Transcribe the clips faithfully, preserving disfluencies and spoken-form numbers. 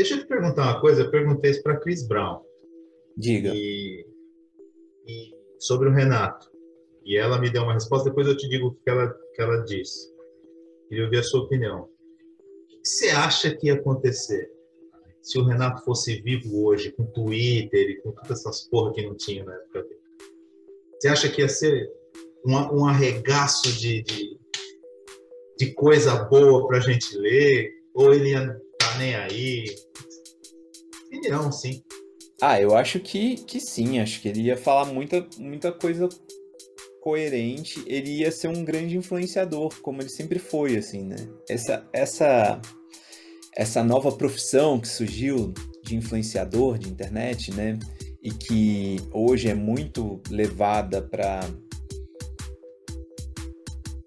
Deixa eu te perguntar uma coisa, eu perguntei isso para Chris Brown. Diga. E, e sobre o Renato. E ela me deu uma resposta, depois eu te digo o que ela, que ela disse. Queria ouvir a sua opinião. O que você acha que ia acontecer se o Renato fosse vivo hoje, com Twitter e com todas essas porra que não tinha na época dele? Você acha que ia ser um, um arregaço de, de, de coisa boa pra gente ler? Ou ele ia tá nem aí? Opinião, sim. Ah, eu acho que, que sim. Acho que ele ia falar muita, muita coisa coerente. Ele ia ser um grande influenciador, como ele sempre foi, assim, né? Essa... essa... essa nova profissão que surgiu de influenciador de internet, né? E que hoje é muito levada para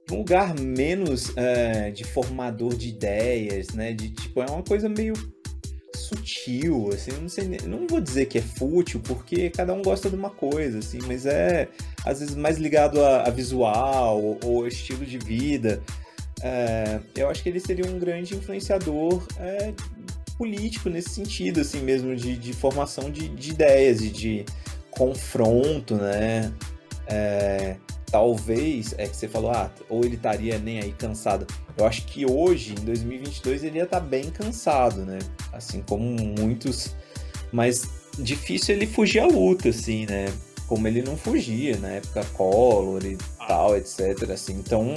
um lugar menos uh, de formador de ideias, né? De tipo, é uma coisa meio sutil, assim, não sei, não vou dizer que é fútil, porque cada um gosta de uma coisa, assim, mas é às vezes mais ligado a, a visual ou, ou estilo de vida. É, eu acho que ele seria um grande influenciador é, político nesse sentido, assim mesmo, de, de formação de, de ideias e de confronto, né? É, talvez, é que você falou, ah, ou ele estaria nem aí cansado. Eu acho que hoje, em dois mil e vinte e dois, ele ia estar bem cansado, né? Assim como muitos, mas difícil ele fugir à luta, assim, né? Como ele não fugia na época Collor e tal, etcétera. Assim, então...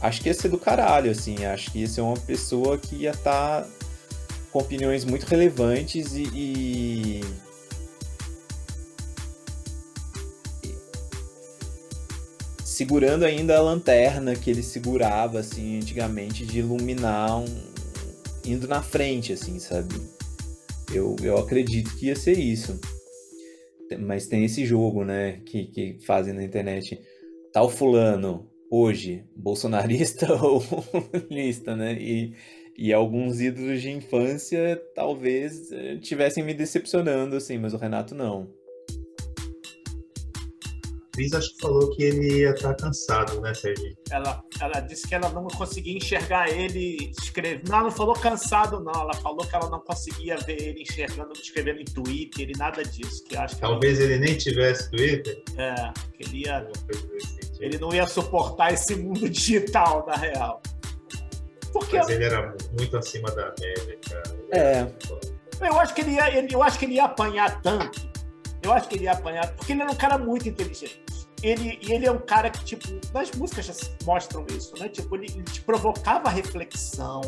acho que ia ser do caralho, assim, acho que ia ser uma pessoa que ia estar tá com opiniões muito relevantes e, e... segurando ainda a lanterna que ele segurava, assim, antigamente, de iluminar, um... indo na frente, assim, sabe? Eu, eu acredito que ia ser isso. Mas tem esse jogo, né, que, que fazem na internet. Tal fulano... hoje, bolsonarista ou lista, né? E, e alguns ídolos de infância talvez tivessem me decepcionando, assim, mas o Renato não. Cris acho que falou que ele ia estar cansado, né, Sérgio? Ela, ela disse que ela não conseguia enxergar ele escrevendo. Não, ela não falou cansado, não. Ela falou que ela não conseguia ver ele enxergando, escrevendo em Twitter e nada disso. Que acho que talvez ela... ele nem tivesse Twitter. É, que ele ia... ele não ia suportar esse mundo digital, na real. Porque mas ele era muito acima da média, cara. É. Eu acho que ele ia, ele, eu acho que ele ia apanhar tanto. Eu acho que ele ia apanhar, porque ele era um cara muito inteligente. Ele, e ele é um cara que, tipo, nas músicas já mostram isso, né? Tipo, ele, ele te provocava a reflexão,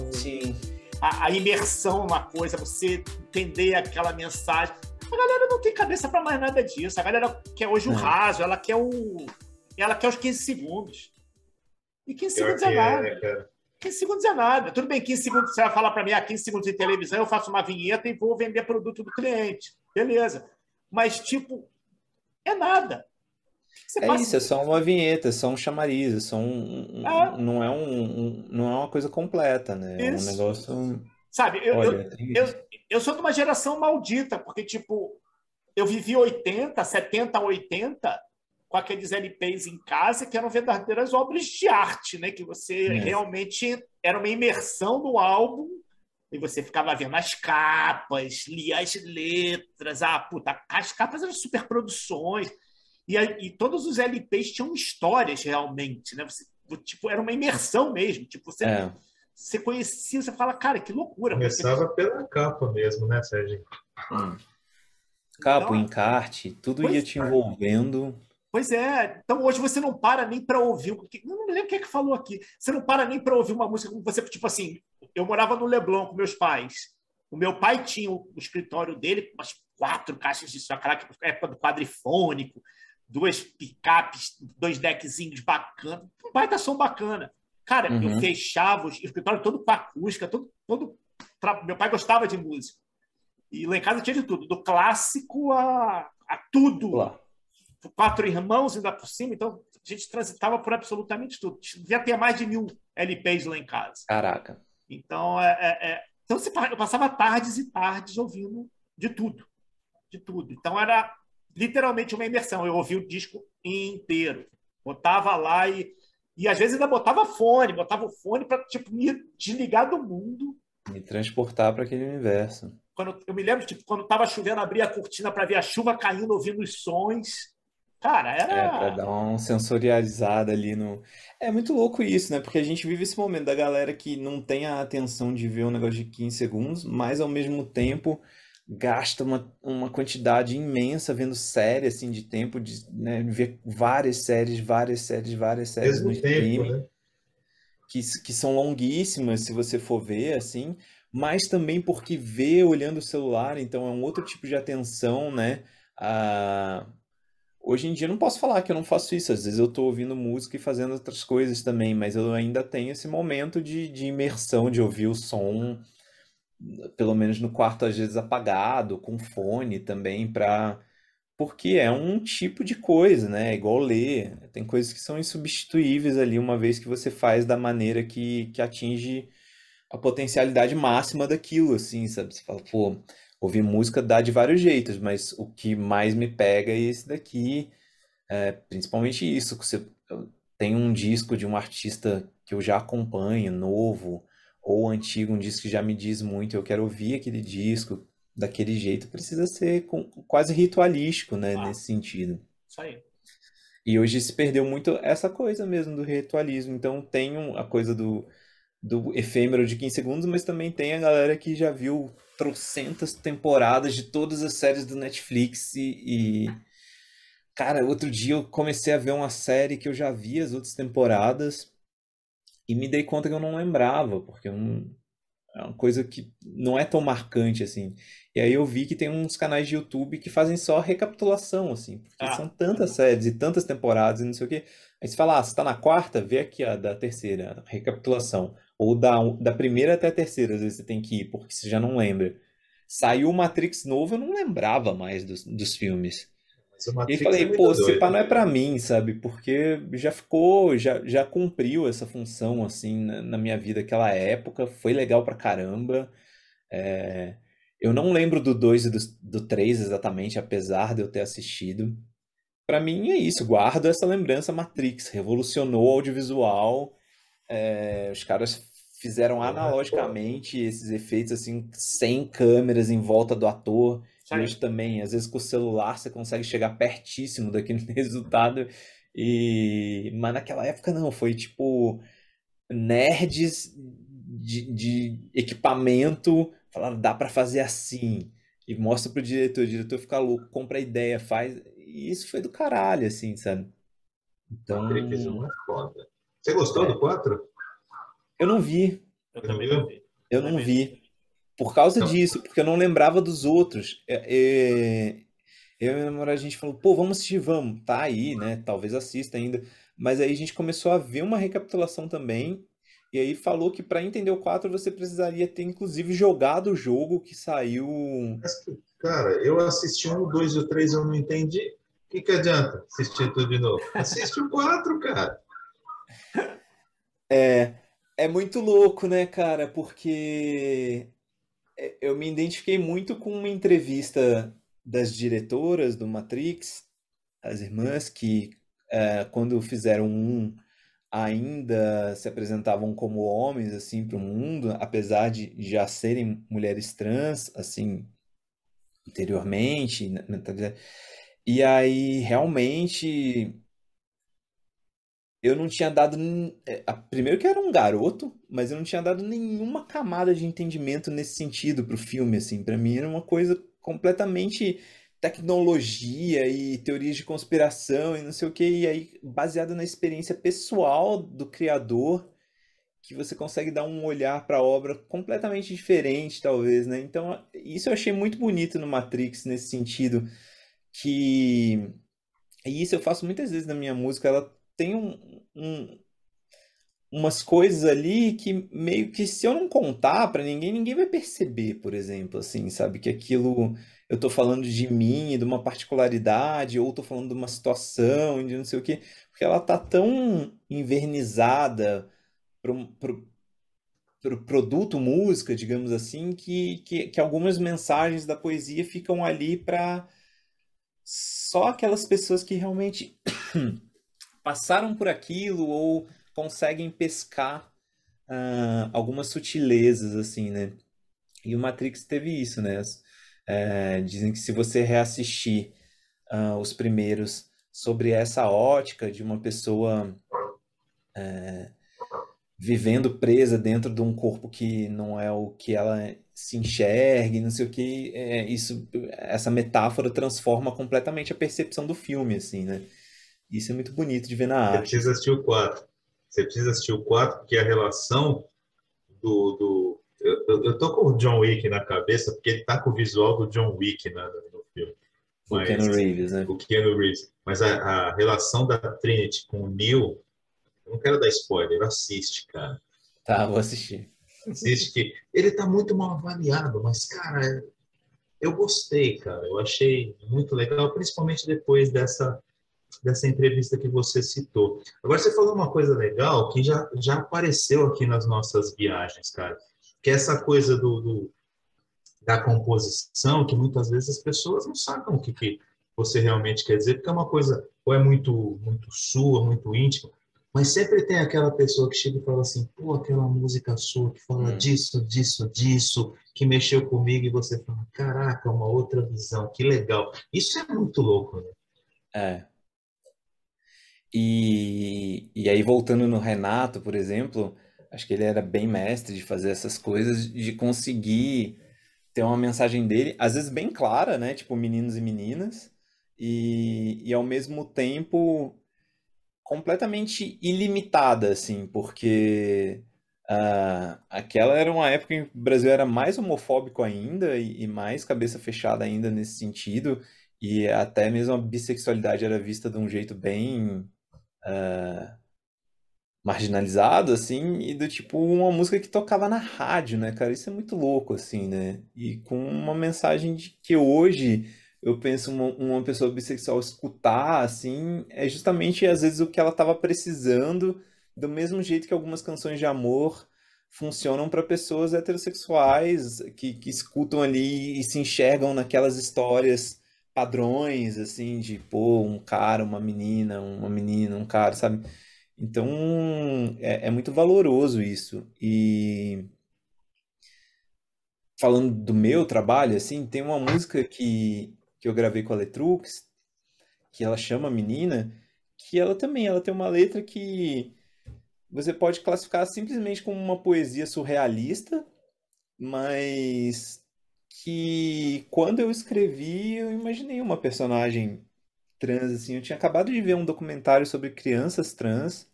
a, a imersão numa coisa, você entender aquela mensagem. A galera não tem cabeça pra mais nada disso. A galera quer hoje o raso, ela quer o... ela quer os quinze segundos. E quinze segundos é nada. É, né, quinze segundos é nada. Tudo bem, quinze segundos, você vai falar para mim, ah, quinze segundos de televisão, eu faço uma vinheta e vou vender produto do cliente. Beleza. Mas, tipo, é nada. Você é passa... isso, é só uma vinheta, é só um chamariz, é só um, ah. um, não é um, um... não é uma coisa completa, né? Isso. É um negócio... Sabe, eu, olha, eu, eu, eu sou de uma geração maldita, porque, tipo, eu vivi oitenta, setenta, oitenta... com aqueles L Ps em casa, que eram verdadeiras obras de arte, né? Que você é. realmente... era uma imersão no álbum, e você ficava vendo as capas, lia as letras, ah, puta, as capas eram superproduções, e, e todos os L Ps tinham histórias realmente, né? Você, tipo, era uma imersão mesmo, tipo, você... É. Você conhecia, você fala, cara, que loucura. Começava porque... pela capa mesmo, né, Sérgio? Hum. Capa, então, encarte, tudo ia te envolvendo... Pois é, então hoje você não para nem para ouvir, eu não me lembro quem é que falou aqui, você não para nem para ouvir uma música como você, tipo assim, eu morava no Leblon com meus pais, o meu pai tinha o escritório dele, umas quatro caixas de som, aquela época do quadrifônico, duas picapes, dois deckzinhos bacanas, um baita som bacana. Cara, uhum. eu fechava o escritório todo com acústica, todo, todo tra... meu pai gostava de música, e lá em casa tinha de tudo, do clássico a, a tudo. Olá. Quatro irmãos ainda por cima, então a gente transitava por absolutamente tudo. Devia ter mais de mil L Ps lá em casa. Caraca. Então, é, é, é... então eu passava tardes e tardes ouvindo de tudo. De tudo. Então era literalmente uma imersão. Eu ouvia o disco inteiro. Botava lá e, e às vezes ainda botava fone, botava o fone para tipo, me desligar do mundo Me transportar para aquele universo. Quando, eu me lembro, tipo, quando tava chovendo, abria a cortina para ver a chuva caindo, ouvindo os sons. Cara, era... É, pra dar uma sensorializada ali no... É muito louco isso, né? Porque a gente vive esse momento da galera que não tem a atenção de ver um negócio de quinze segundos, mas ao mesmo tempo gasta uma, uma quantidade imensa vendo série, assim, de tempo, de, né, ver várias séries, várias séries, várias séries no streaming, né? que, que são longuíssimas, se você for ver, assim, mas também porque vê olhando o celular, então é um outro tipo de atenção, né? A... Hoje em dia eu não posso falar que eu não faço isso, às vezes eu tô ouvindo música e fazendo outras coisas também, mas eu ainda tenho esse momento de, de imersão, de ouvir o som, pelo menos no quarto às vezes apagado, com fone também, pra... porque é um tipo de coisa, né? É igual ler, tem coisas que são insubstituíveis ali, uma vez que você faz da maneira que, que atinge a potencialidade máxima daquilo, assim, sabe? Você fala, pô... Ouvir música dá de vários jeitos, mas o que mais me pega é esse daqui, é, principalmente isso. Você tem um disco de um artista que eu já acompanho, novo ou antigo, um disco que já me diz muito, eu quero ouvir aquele disco daquele jeito, precisa ser com, quase ritualístico, né, ah, nesse sentido. Isso aí. E hoje se perdeu muito essa coisa mesmo do ritualismo, então tem a coisa do... do efêmero de quinze segundos, mas também tem a galera que já viu trocentas temporadas de todas as séries do Netflix e, e... Cara, outro dia eu comecei a ver uma série que eu já vi as outras temporadas e me dei conta que eu não lembrava, porque eu não... é uma coisa que não é tão marcante, assim. E aí eu vi que tem uns canais de YouTube que fazem só recapitulação, assim, porque ah. são tantas séries e tantas temporadas e não sei o quê. Aí você fala, ah, você tá na quarta? Vê aqui a da terceira, a recapitulação. Ou da, da primeira até a terceira, às vezes você tem que ir, porque você já não lembra. Saiu o Matrix novo, eu não lembrava mais dos, dos filmes. Mas o Matrix e falei, é pô, se pá não é pra mim, sabe? Porque já ficou, já, já cumpriu essa função, assim, na, na minha vida aquela época. Foi legal pra caramba. É... Eu não lembro do dois e do três exatamente, apesar de eu ter assistido. Pra mim é isso, guardo essa lembrança Matrix. Revolucionou o audiovisual. É... Os caras... Fizeram analogicamente esses efeitos, assim, sem câmeras em volta do ator. E hoje também, às vezes com o celular você consegue chegar pertíssimo daquele resultado. E... Mas naquela época não, foi tipo nerds de, de equipamento, falaram, dá pra fazer assim. E mostra pro diretor, o diretor fica louco, compra a ideia, faz. E isso foi do caralho, assim, sabe? Então... Você gostou é. do quatro? Eu não vi. Eu também não vi. Eu não vi. Por causa então... disso, porque eu não lembrava dos outros. Eu e minha namorada, a gente falou, pô, vamos assistir, vamos. Tá aí, né? Talvez assista ainda. Mas aí a gente começou a ver uma recapitulação também. E aí falou que para entender o quatro você precisaria ter, inclusive, jogado o jogo que saiu... Cara, eu assisti um, dois e o três, eu não entendi. O que, que adianta assistir tudo de novo? Assiste o quatro, cara. É... É muito louco, né, cara? Porque eu me identifiquei muito com uma entrevista das diretoras do Matrix, as irmãs, que é, quando fizeram um, ainda se apresentavam como homens, assim, para o mundo, apesar de já serem mulheres trans, assim, anteriormente. E aí, realmente... Eu não tinha dado... Primeiro que eu era um garoto, mas eu não tinha dado nenhuma camada de entendimento nesse sentido pro filme, assim. Pra mim era uma coisa completamente tecnologia e teorias de conspiração e não sei o quê. E aí, baseado na experiência pessoal do criador, que você consegue dar um olhar pra obra completamente diferente, talvez, né? Então, isso eu achei muito bonito no Matrix, nesse sentido. Que... E isso eu faço muitas vezes na minha música, ela... Tem um, um, umas coisas ali que meio que se eu não contar pra ninguém, ninguém vai perceber, por exemplo, assim, sabe? Que aquilo, eu tô falando de mim, de uma particularidade, ou tô falando de uma situação, de não sei o quê. Porque ela tá tão invernizada pro, pro, pro produto música, digamos assim, que, que, que algumas mensagens da poesia ficam ali pra só aquelas pessoas que realmente... passaram por aquilo ou conseguem pescar ah, algumas sutilezas, assim, né? E o Matrix teve isso, né? As- é, dizem que se você reassistir ah, os primeiros sobre essa ótica de uma pessoa é, vivendo presa dentro de um corpo que não é o que ela se enxerga, e não sei o que, é, isso, essa metáfora transforma completamente a percepção do filme, assim, né? Isso é muito bonito de ver na arte. Você precisa assistir o quatro. Você precisa assistir o quatro, porque a relação do... do... Eu, eu, eu tô com o John Wick na cabeça, porque ele tá com o visual do John Wick na, no filme. Mas, o Keanu Reeves, né? O Keanu Reeves. Mas a, a relação da Trinity com o Neo, eu não quero dar spoiler, assiste, cara. Tá, vou assistir. Assiste que ele tá muito mal avaliado, mas, cara, eu gostei, cara. Eu achei muito legal, principalmente depois dessa... dessa entrevista que você citou. Agora, você falou uma coisa legal que já, já apareceu aqui nas nossas viagens, cara, que é essa coisa do, do, da composição, que muitas vezes as pessoas não sabem o que, que você realmente quer dizer, porque é uma coisa ou é muito, muito sua, muito íntima, mas sempre tem aquela pessoa que chega e fala assim, pô, aquela música sua que fala hum. disso, disso, disso, que mexeu comigo, e você fala, caraca, uma outra visão, que legal. Isso é muito louco, né? É. E, e aí, voltando no Renato, por exemplo, acho que ele era bem mestre de fazer essas coisas, de conseguir ter uma mensagem dele, às vezes bem clara, né? Tipo, meninos e meninas, e, e ao mesmo tempo completamente ilimitada, assim, porque uh, aquela era uma época em que o Brasil era mais homofóbico ainda e, e mais cabeça fechada ainda nesse sentido, e até mesmo a bissexualidade era vista de um jeito bem... Uh, marginalizado, assim, e do tipo uma música que tocava na rádio, né, cara? Isso é muito louco, assim, né? E com uma mensagem de que hoje eu penso uma, uma pessoa bissexual escutar, assim, é justamente, às vezes, o que ela estava precisando, do mesmo jeito que algumas canções de amor funcionam para pessoas heterossexuais que, que escutam ali e se enxergam naquelas histórias padrões, assim, de, pô, um cara, uma menina, uma menina, um cara, sabe? Então, é, é muito valoroso isso. E falando do meu trabalho, assim, tem uma música que, que eu gravei com a Letrux, que ela chama Menina, que ela também, ela tem uma letra que você pode classificar simplesmente como uma poesia surrealista, mas que quando eu escrevi, eu imaginei uma personagem trans, assim, eu tinha acabado de ver um documentário sobre crianças trans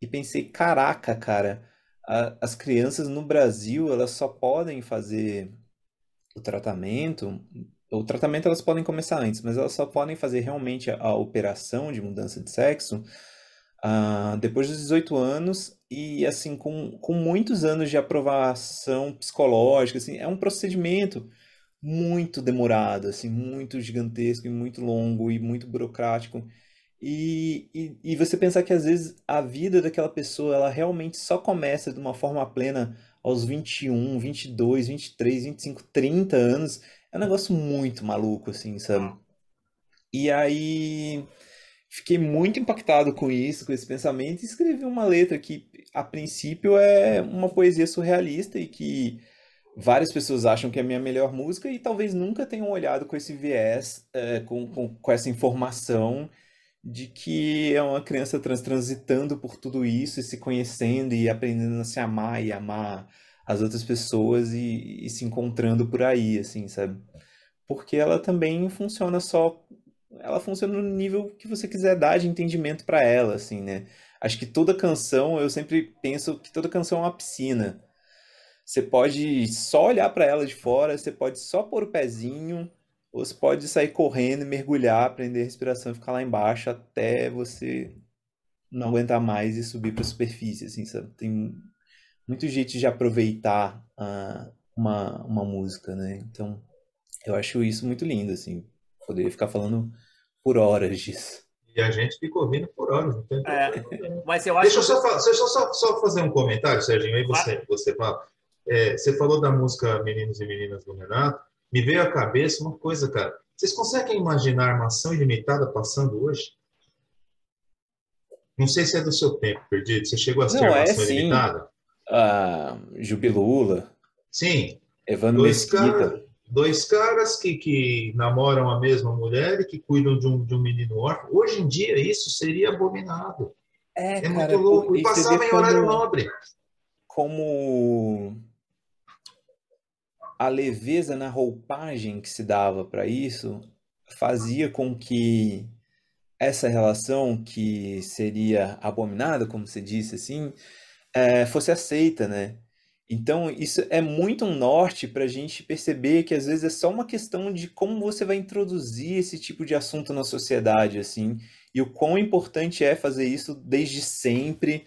e pensei, caraca, cara, a, as crianças no Brasil, elas só podem fazer o tratamento, o tratamento elas podem começar antes, mas elas só podem fazer realmente a, a operação de mudança de sexo ah, depois dos dezoito anos e, assim, com, com muitos anos de aprovação psicológica, assim, é um procedimento muito demorado, assim, muito gigantesco e muito longo e muito burocrático. E, e, e você pensar que às vezes a vida daquela pessoa, ela realmente só começa de uma forma plena aos vinte e um, vinte e dois, vinte e três, vinte e cinco, trinta anos, é um negócio muito maluco, assim, sabe? E aí fiquei muito impactado com isso, com esse pensamento, e escrevi uma letra que a princípio é uma poesia surrealista e que várias pessoas acham que é a minha melhor música e talvez nunca tenham olhado com esse viés, é, com, com, com essa informação de que é uma criança trans transitando por tudo isso e se conhecendo e aprendendo a se amar e amar as outras pessoas e, e se encontrando por aí, assim, sabe? Porque ela também funciona só... Ela funciona no nível que você quiser dar de entendimento para ela, assim, né? Acho que toda canção, eu sempre penso que toda canção é uma piscina. Você pode só olhar para ela de fora, você pode só pôr o pezinho, ou você pode sair correndo, mergulhar, prender a respiração e ficar lá embaixo até você não aguentar mais e subir para a superfície, assim, sabe? Tem muito jeito de aproveitar uh, uma, uma música, né? Então, eu acho isso muito lindo, assim. Poderia ficar falando por horas disso. E a gente fica ouvindo por horas. Não tem problema. É, mas eu acho deixa eu só, que... deixa eu só, só fazer um comentário, Serginho, aí você, claro. Você fala... É, você falou da música Meninos e Meninas do Renato, me veio à cabeça uma coisa, cara. Vocês conseguem imaginar a Armação Ilimitada passando hoje? Não sei se é do seu tempo, Perdido. Você chegou a assistir a Armação Ilimitada? ah, Jubilula. Sim. Evandro Duesca. Dois caras que, que namoram a mesma mulher e que cuidam de um, de um menino órfão. Hoje em dia, isso seria abominado. É, é cara, muito louco. E passava em horário como, nobre. Como a leveza na roupagem que se dava para isso fazia com que essa relação que seria abominada, como você disse assim, é, fosse aceita, né? Então, isso é muito um norte para a gente perceber que, às vezes, é só uma questão de como você vai introduzir esse tipo de assunto na sociedade, assim, e o quão importante é fazer isso desde sempre,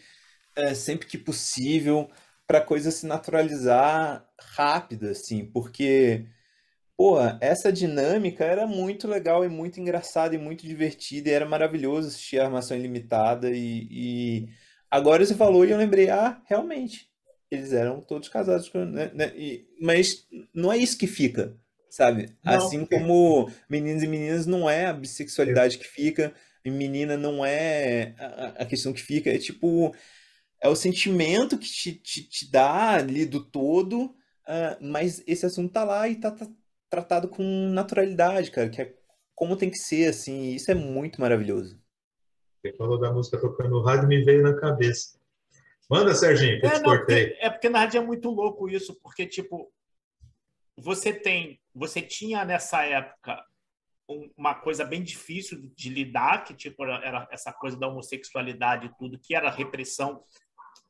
é, sempre que possível, para a coisa se naturalizar rápida, assim, porque, porra, essa dinâmica era muito legal e muito engraçada e muito divertida, e era maravilhoso assistir a Armação Ilimitada, e, e agora você falou e eu lembrei, ah, realmente... Eles eram todos casados, né? Mas não é isso que fica, sabe? Não, assim como meninos e meninas não é a bissexualidade que fica, menina não é a questão que fica, é tipo, é o sentimento que te, te, te dá ali do todo, uh, mas esse assunto tá lá e tá, tá tratado com naturalidade, cara, que é como tem que ser, assim, e isso é muito maravilhoso. Você falou da música tocando no rádio, me veio na cabeça. Manda, Serginho, que eu é, te não, cortei. Porque, é porque, na verdade, é muito louco isso, porque, tipo, você tem, você tinha nessa época uma coisa bem difícil de lidar, que, tipo, era essa coisa da homossexualidade e tudo, que era repressão,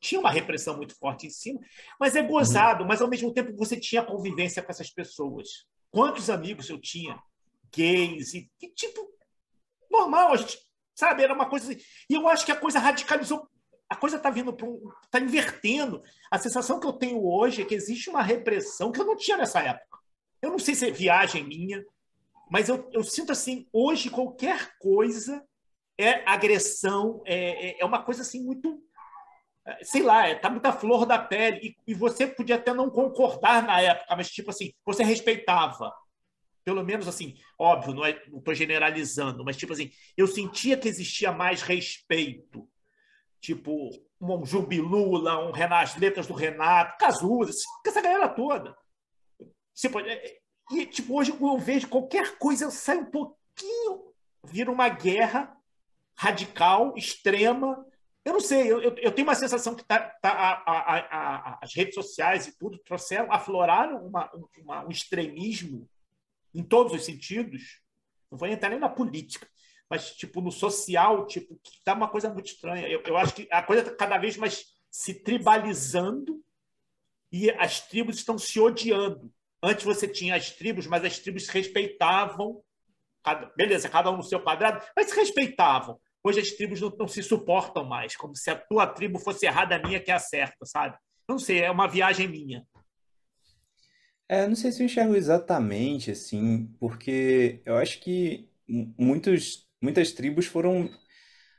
tinha uma repressão muito forte em cima, mas é gozado, uhum. Mas, ao mesmo tempo, você tinha convivência com essas pessoas. Quantos amigos eu tinha? Gays e, e tipo, normal, a gente, sabe? Era uma coisa... E eu acho que a coisa radicalizou. A coisa está vindo para um. Está invertendo. A sensação que eu tenho hoje é que existe uma repressão que eu não tinha nessa época. Eu não sei se é viagem minha, mas eu, eu sinto assim, hoje qualquer coisa é agressão, é, é uma coisa assim muito. Sei lá, está muita flor da pele. E, e você podia até não concordar na época, mas tipo assim, você respeitava. Pelo menos assim, óbvio, não é, não estou generalizando, mas tipo assim, eu sentia que existia mais respeito. Tipo, um Jubilula, um Renato, as letras do Renato, Cazuza, essa galera toda. E, tipo, hoje eu vejo qualquer coisa, sai um pouquinho, vira uma guerra radical, extrema. Eu não sei, eu, eu, eu tenho uma sensação que tá, tá, a, a, a, a, as redes sociais e tudo trouxeram, afloraram uma, uma, um extremismo em todos os sentidos. Não vou entrar nem na política. Mas, tipo, no social, tipo, que tá uma coisa muito estranha. Eu, eu acho que a coisa está cada vez mais se tribalizando e as tribos estão se odiando. Antes você tinha as tribos, mas as tribos se respeitavam. Cada, beleza, cada um no seu quadrado, mas se respeitavam. Hoje as tribos não, não se suportam mais, como se a tua tribo fosse errada, a minha que é a certa, sabe? Não sei, é uma viagem minha. É, não sei se eu enxergo exatamente, assim, porque eu acho que muitos... Muitas tribos foram...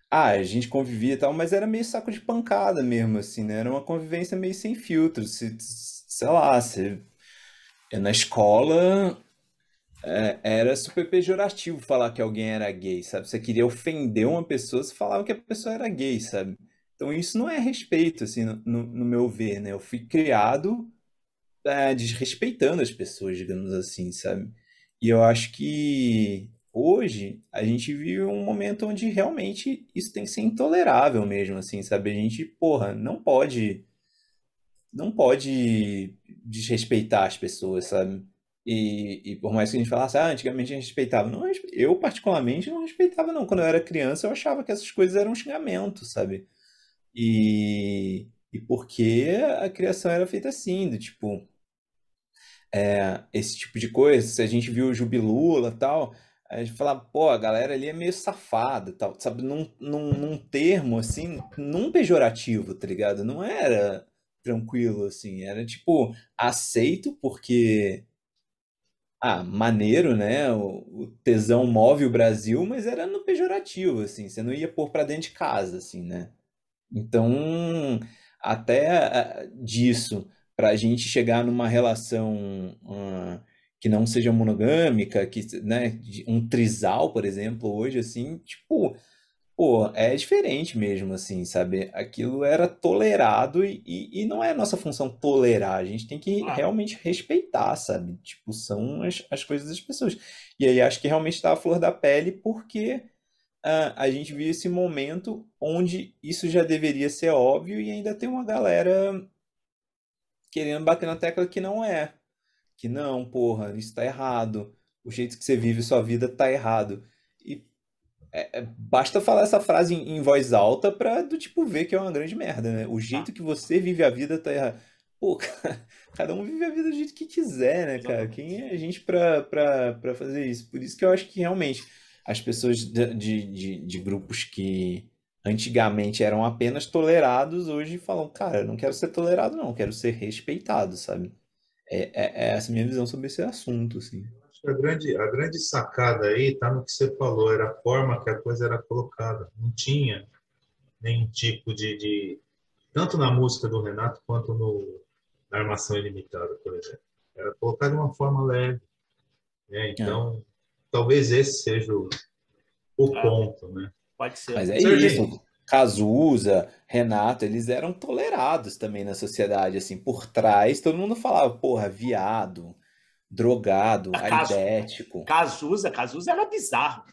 Ah, a gente convivia e tal, mas era meio saco de pancada mesmo, assim, né? Era uma convivência meio sem filtro. Se, sei lá, se... na escola é, era super pejorativo falar que alguém era gay, sabe? Você queria ofender uma pessoa, você falava que a pessoa era gay, sabe? Então isso não é respeito, assim, no, no meu ver, né? Eu fui criado é, desrespeitando as pessoas, digamos assim, sabe? E eu acho que... Hoje, a gente vive um momento onde realmente isso tem que ser intolerável mesmo, assim, sabe? A gente, porra, não pode, não pode desrespeitar as pessoas, sabe? E, e por mais que a gente falasse, ah, antigamente a gente respeitava. Não, eu, particularmente, não respeitava, não. Quando eu era criança, eu achava que essas coisas eram um xingamento, sabe? E, e porque a criação era feita assim, do tipo... É, esse tipo de coisa, se a gente viu o Jubilula e tal... A gente falava, pô, a galera ali é meio safada, tal, sabe? Num, num, num termo, assim, num pejorativo, tá ligado? Não era tranquilo, assim. Era, tipo, aceito porque... Ah, maneiro, né? O, o tesão move o Brasil, mas era no pejorativo, assim. Você não ia pôr pra dentro de casa, assim, né? Então, até disso, pra gente chegar numa relação... Uh, que não seja monogâmica, que, né, um trisal, por exemplo, hoje, assim, tipo, Pô, é diferente mesmo, assim, sabe? Aquilo era tolerado e, e, e não é a nossa função tolerar. A gente tem que Ah, realmente respeitar, sabe? Tipo, são as, as coisas das pessoas. E aí acho que realmente está à flor da pele porque ah, a gente viu esse momento onde isso já deveria ser óbvio e ainda tem uma galera querendo bater na tecla que não é. Que não, porra, isso tá errado. O jeito que você vive sua vida tá errado. E é, é, basta falar essa frase em, em voz alta pra do tipo ver que é uma grande merda, né? O ah, jeito que você vive a vida tá errado. Pô, cara, cada um vive a vida do jeito que quiser, né, cara? Quem exatamente. é a gente pra, pra, pra fazer isso? Por isso que eu acho que realmente as pessoas de, de, de de grupos que antigamente eram apenas tolerados, hoje falam, cara, eu não quero ser tolerado, não, eu quero ser respeitado, sabe? É, é, é essa minha visão sobre esse assunto, assim. Acho que A grande, a grande sacada aí está no que você falou, era a forma que a coisa era colocada. Não tinha nenhum tipo de, de- tanto na música do Renato quanto no, na Armação Ilimitada, por exemplo. Era colocado de uma forma leve, né? É. Então, talvez esse seja o, o ah, ponto, né? pode ser. Mas é isso. Serginho, Cazuza, Renato, eles eram tolerados também na sociedade, assim, por trás, todo mundo falava, porra, viado, drogado, A Cazu- aridético. Cazuza, Cazuza era bizarro.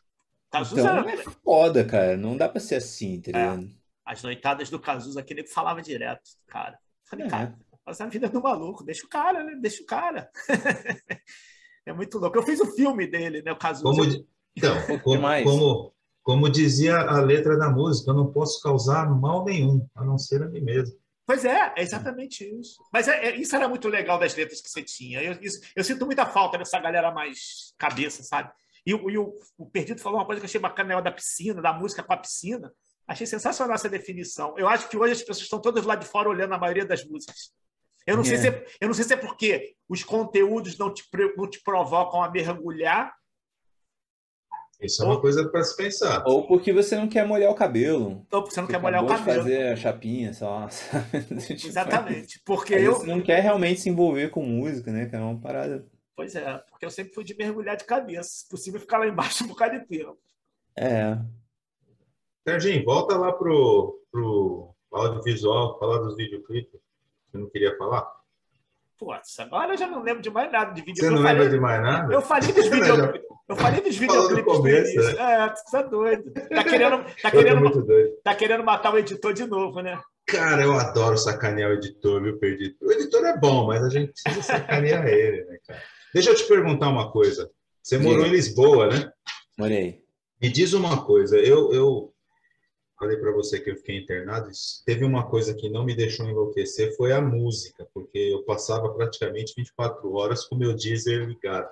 Cazuza Então é era... foda, cara, não dá pra ser assim, tá é, ligado? as noitadas do Cazuza que ele falava direto, cara. Falei, cara, É. mas a vida do maluco, deixa o cara, né? Deixa o cara. É muito louco. Eu fiz o filme dele, né? O Cazuza. Como, di- então, Pô, que como, mais? como, como dizia a letra da música, eu não posso causar mal nenhum, a não ser a mim mesmo. Pois é, é exatamente isso. Mas é- é- isso era muito legal das letras que você tinha. Eu, isso- eu sinto muita falta dessa galera mais cabeça, sabe? E, o- e o, o Perdido falou uma coisa que eu achei bacana, né, da piscina, da música com a piscina. Achei sensacional essa definição. Eu acho que hoje as pessoas estão todas lá de fora olhando a maioria das músicas. Eu não sei se É. é, eu não sei se é porque os conteúdos não te, pre- não te provocam a mergulhar, Isso é uma ou, coisa para se pensar. Ou porque você não quer molhar o cabelo. ou porque você não Você quer molhar o acabou de cabelo. fazer a chapinha, sei lá, sabe? Tipo, é- Exatamente. Porque às vezes eu, você não quer realmente se envolver com música, né, cara? É uma parada. Pois é, porque eu sempre fui de mergulhar de cabeça. Se possível, ficar lá embaixo um bocado inteiro. É. Serginho, volta lá pro, pro audiovisual, falar dos videoclipes. Você não queria falar? Putz, agora eu já não lembro de mais nada de Você videoclipe. não Eu lembra falei, de mais eu nada? falei dos Já videoclipes. Eu falei dos falou no videoclipes no começo, início. né? É, tu tá doido. Tá querendo, tá Eu tô querendo, ma- muito doido. tá querendo matar o editor de novo, né? Cara, eu adoro sacanear o editor, meu perdido. O editor é bom, mas a gente precisa sacanear ele, né, cara? Deixa eu te perguntar uma coisa. Você morou em Diga, Lisboa, né? morei. Me diz uma coisa. Eu, eu falei pra você que eu fiquei internado. Isso- Teve uma coisa que não me deixou enlouquecer, foi a música, porque eu passava praticamente vinte e quatro horas com o meu Deezer ligado.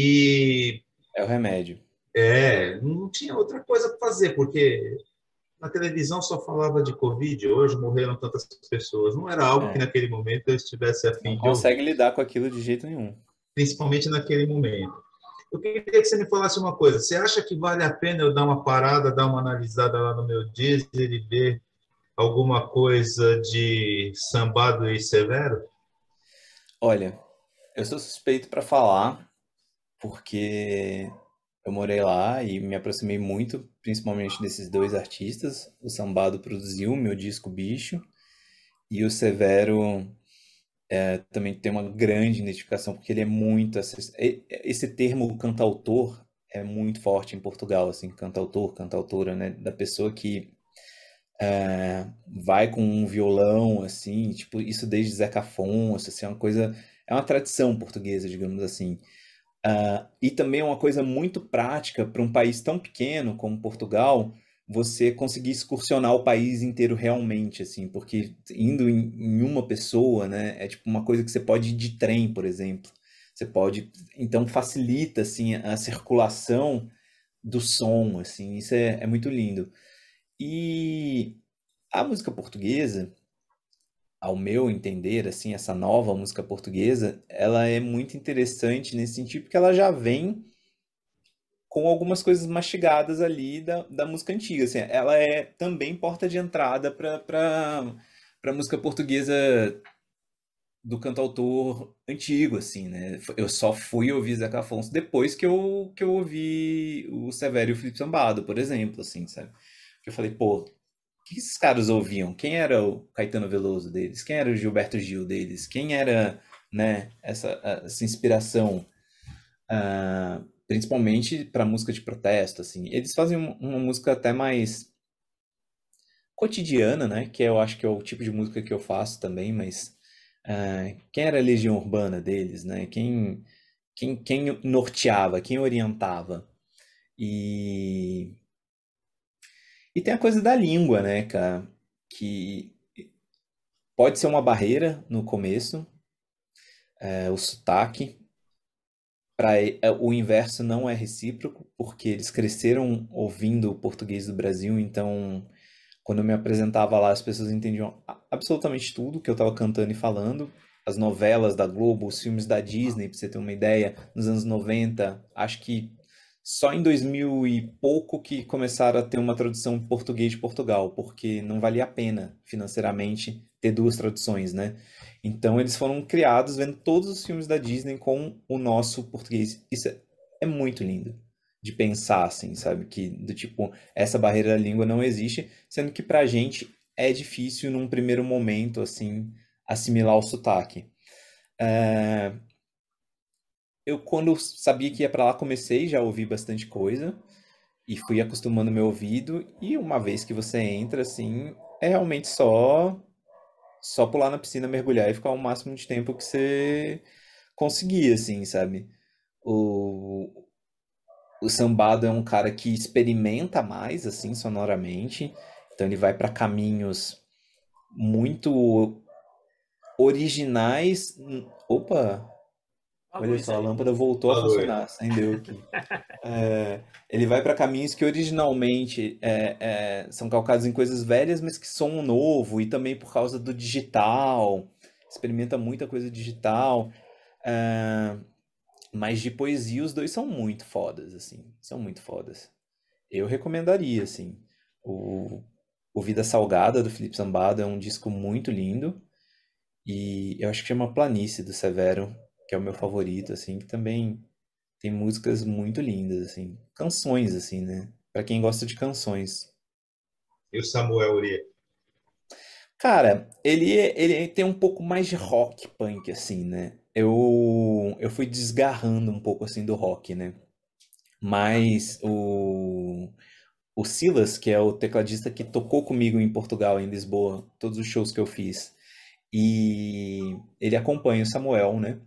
E É o remédio. é, não tinha outra coisa para fazer, porque na televisão só falava de Covid, hoje morreram tantas pessoas. Não era algo que É. naquele momento eu estivesse a Não fim de ouvir, consegue lidar com aquilo de jeito nenhum. principalmente naquele momento. Eu queria que você me falasse uma coisa. Você acha que vale a pena eu dar uma parada, dar uma analisada lá no meu Deezer e ver alguma coisa de Sambado e Severo? Olha, eu sou suspeito pra falar, porque eu morei lá e me aproximei muito, principalmente desses dois artistas. O Sambado produziu o meu disco Bicho, e o Severo é, também tem uma grande identificação, porque ele é muito. acess- e- e- Esse termo cantautor é muito forte em Portugal, assim, cantautor, cantautora, né? Da pessoa que é, vai com um violão, assim, tipo, isso desde Zeca Afonso, assim, é uma coisa, é uma tradição portuguesa, digamos assim. Ah, e também é uma coisa muito prática para um país tão pequeno como Portugal, você conseguir excursionar o país inteiro realmente, assim, porque indo em, em uma pessoa, né, é tipo uma coisa que você pode ir de trem, por exemplo. Você pode, então facilita, assim, a circulação do som, assim, isso é, é muito lindo. E a música portuguesa, ao meu entender, assim, essa nova música portuguesa, ela é muito interessante nesse sentido, porque ela já vem com algumas coisas mastigadas ali da, da música antiga. Assim, ela é também porta de entrada para para música portuguesa do cantautor antigo, assim, né? Eu só fui ouvir Zeca Afonso depois que eu, que eu ouvi o Severo e o Felipe Sambado, por exemplo, assim, sabe? Porque eu falei, pô, o que esses caras ouviam? Quem era o Caetano Veloso deles? Quem era o Gilberto Gil deles? Quem era, né, essa, essa inspiração, uh, principalmente para música de protesto, assim? Eles fazem uma, uma música até mais cotidiana, né? Que eu acho que é o tipo de música que eu faço também, mas... Uh, quem era a legião urbana deles, né? Quem, quem, quem norteava, quem orientava. E, e tem a coisa da língua, né, cara? Que pode ser uma barreira no começo, uh, o sotaque. Pra, uh, o inverso não é recíproco, porque eles cresceram ouvindo o português do Brasil, então... Quando eu me apresentava lá, as pessoas entendiam absolutamente tudo que eu estava cantando e falando. As novelas da Globo, os filmes da Disney, para você ter uma ideia, nos anos noventa. Acho que só em dois mil e pouco que começaram a ter uma tradução em português de Portugal, porque não valia a pena financeiramente ter duas traduções, né? Então eles foram criados vendo todos os filmes da Disney com o nosso português. Isso é muito lindo de pensar, assim, sabe, que do tipo, essa barreira da língua não existe, sendo que pra gente é difícil num primeiro momento, assim, assimilar o sotaque. É... Eu, quando sabia que ia pra lá, comecei, já ouvi bastante coisa, e fui acostumando meu ouvido, e uma vez que você entra, assim, é realmente só, só pular na piscina, mergulhar e ficar o máximo de tempo que você conseguir, assim, sabe, o... O Sambado é um cara que experimenta mais, assim, sonoramente. Então ele vai para caminhos muito originais. Opa! Olha só, a lâmpada voltou a funcionar, acendeu aqui. É, ele vai para caminhos que originalmente é, é, são calcados em coisas velhas, mas que são novo. E também por causa do digital. Experimenta muita coisa digital. É... Mas de poesia, os dois são muito fodas, assim. São muito fodas. Eu recomendaria, assim. O, o Vida Salgada, do Felipe Sambado, é um disco muito lindo. E eu acho que chama Planície, do Severo, que é o meu favorito, assim. Que também tem músicas muito lindas, assim. Canções, assim, né? Pra quem gosta de canções. E o Samuel Uri? Cara, ele, ele tem um pouco mais de rock punk, assim, né? Eu, eu fui desgarrando um pouco, assim, do rock, né? Mas o, o Silas, que é o tecladista que tocou comigo em Portugal, em Lisboa, todos os shows que eu fiz, e ele acompanha o Samuel, né?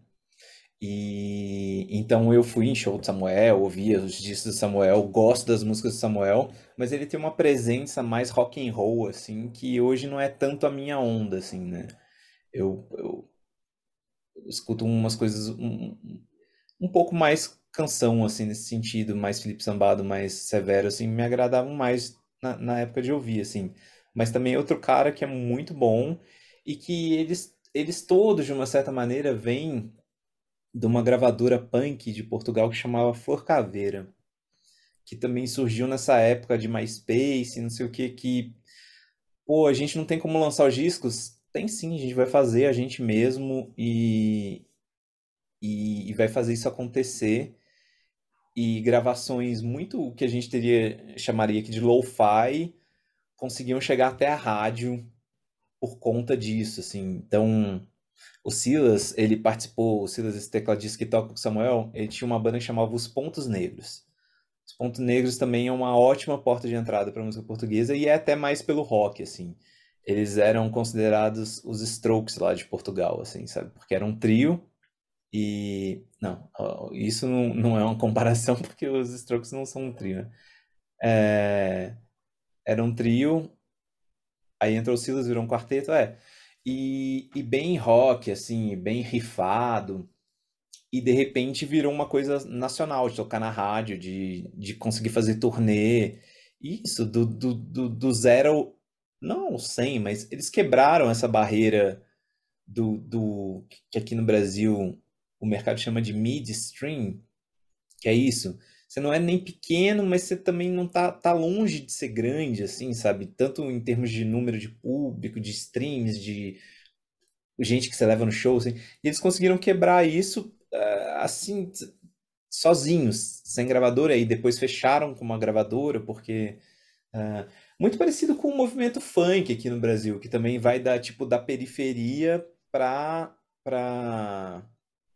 E então eu fui em show do Samuel, ouvia os discos do Samuel, gosto das músicas do Samuel, mas ele tem uma presença mais rock and roll, assim, que hoje não é tanto a minha onda, assim, né? Eu... eu escuto umas coisas um, um pouco mais canção, assim, nesse sentido, mais Felipe Sambado, mais Severo, assim, me agradavam mais na, na época de ouvir, assim. Mas também outro cara que é muito bom e que eles, eles todos, de uma certa maneira, vêm de uma gravadora punk de Portugal que chamava Flor Caveira, que também surgiu nessa época de MySpace, não sei o que, que, pô, a gente não tem como lançar os discos. Tem sim, a gente vai fazer a gente mesmo e, e, e vai fazer isso acontecer. E gravações muito o que a gente teria, chamaria aqui de lo-fi, conseguiam chegar até a rádio por conta disso, assim. Então, o Silas, ele participou, o Silas, esse tecladista que toca com o Samuel, ele tinha uma banda que chamava Os Pontos Negros. Os Pontos Negros também é uma ótima porta de entrada para a música portuguesa e é até mais pelo rock, assim. Eles eram considerados os Strokes lá de Portugal, assim, sabe? Porque era um trio e... Não, isso não é uma comparação porque os Strokes não são um trio, né? É... Era um trio, aí entrou o Silas, virou um quarteto, é. E, e bem rock, assim, bem rifado. E de repente virou uma coisa nacional, de tocar na rádio, de, de conseguir fazer turnê. Isso, do, do, do, do zero... Não sei, mas eles quebraram essa barreira do, do que aqui no Brasil o mercado chama de midstream, que é isso. Você não é nem pequeno, mas você também não tá, tá longe de ser grande, assim, sabe? Tanto em termos de número de público, de streams, de gente que você leva no show, assim, e eles conseguiram quebrar isso uh, assim, sozinhos, sem gravadora, e depois fecharam com uma gravadora, porque... Uh, muito parecido com o movimento funk aqui no Brasil, que também vai da, tipo, da periferia para para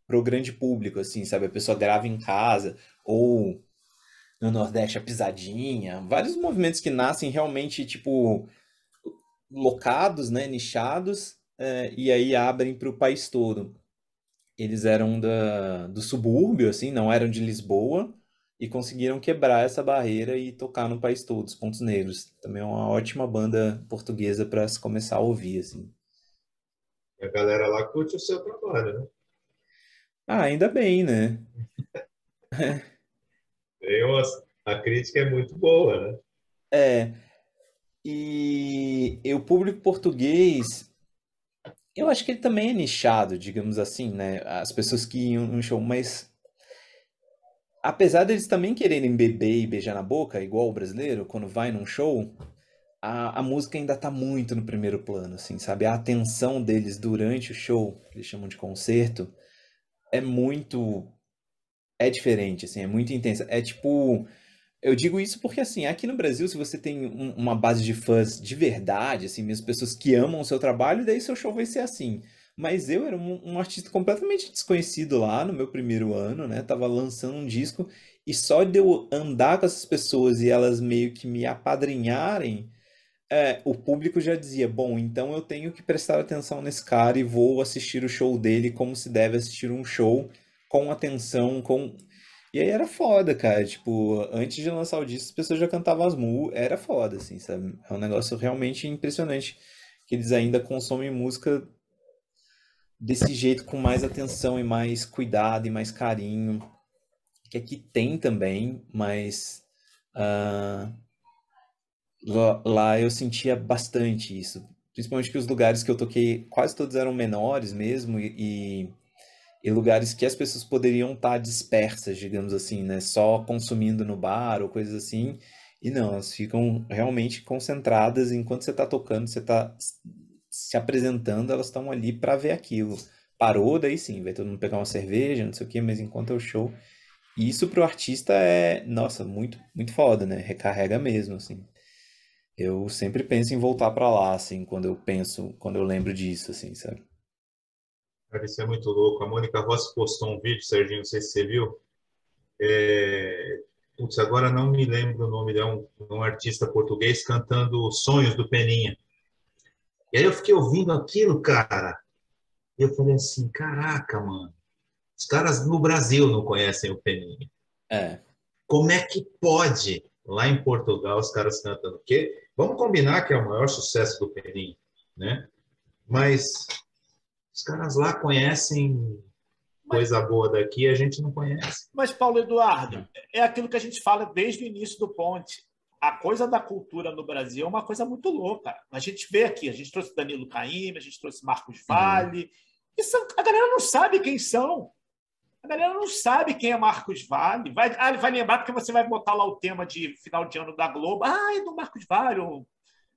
pro grande público, assim, sabe? A pessoa grava em casa, ou no Nordeste a pisadinha, vários movimentos que nascem realmente, tipo, locados, né, nichados, é, e aí abrem para o país todo. Eles eram da, do subúrbio, assim, não eram de Lisboa, e conseguiram quebrar essa barreira e tocar no país todo, Os Pontos Negros. Também é uma ótima banda portuguesa para se começar a ouvir, assim. E a galera lá curte o seu trabalho, né? Ah, ainda bem, né? Eu, a crítica é muito boa, né? É. E, e o público português, eu acho que ele também é nichado, digamos assim, né? As pessoas que iam no show, mas... Apesar deles também quererem beber e beijar na boca, igual o brasileiro, quando vai num show, a, a música ainda tá muito no primeiro plano, assim, sabe? A atenção deles durante o show, que eles chamam de concerto, é muito... É diferente, assim, é muito intensa. É tipo... Eu digo isso porque, assim, aqui no Brasil, se você tem um, uma base de fãs de verdade, assim, mesmo pessoas que amam o seu trabalho, daí seu show vai ser assim. Mas eu era um, um artista completamente desconhecido lá no meu primeiro ano, né? Tava lançando um disco e só de eu andar com essas pessoas e elas meio que me apadrinharem, é, o público já dizia, bom, então eu tenho que prestar atenção nesse cara e vou assistir o show dele como se deve assistir um show, com atenção, com... E aí era foda, cara, tipo, antes de lançar o disco as pessoas já cantavam as mu, era foda, assim, sabe? É um negócio realmente impressionante, que eles ainda consomem música... desse jeito, com mais atenção e mais cuidado e mais carinho, que aqui tem também, mas uh, lá, lá eu sentia bastante isso, principalmente que os lugares que eu toquei quase todos eram menores mesmo e, e, e lugares que as pessoas poderiam estar dispersas, digamos assim, né, só consumindo no bar ou coisas assim, e não, elas ficam realmente concentradas enquanto você está tocando, você está... se apresentando, elas estão ali para ver aquilo. Parou, daí sim, vai todo mundo pegar uma cerveja, não sei o que, mas enquanto é o show. E isso pro artista é, nossa, muito, muito foda, né? Recarrega mesmo, assim. Eu sempre penso em voltar para lá, assim, quando eu penso, quando eu lembro disso, assim, sabe? Cara, isso é muito louco. A Mônica Rossi postou um vídeo, Serginho, não sei se você viu. É... Putz, agora não me lembro o nome de um, um artista português cantando Sonhos do Peninha. E aí eu fiquei ouvindo aquilo, cara, e eu falei assim, caraca, mano, os caras no Brasil não conhecem o Peninha. É. Como é que pode, lá em Portugal, os caras cantando o quê? Vamos combinar que é o maior sucesso do Peninha, né? Mas os caras lá conhecem coisa boa daqui e a gente não conhece. Mas, Paulo Eduardo, é aquilo que a gente fala desde o início do Ponte. A coisa da cultura no Brasil é uma coisa muito louca. A gente vê aqui, a gente trouxe Danilo Caymmi, a gente trouxe Marcos Valle. Isso, a galera não sabe quem são. A galera não sabe quem é Marcos Valle. Vai, ah, vai lembrar porque você vai botar lá o tema de final de ano da Globo. Ah, é do Marcos Valle, o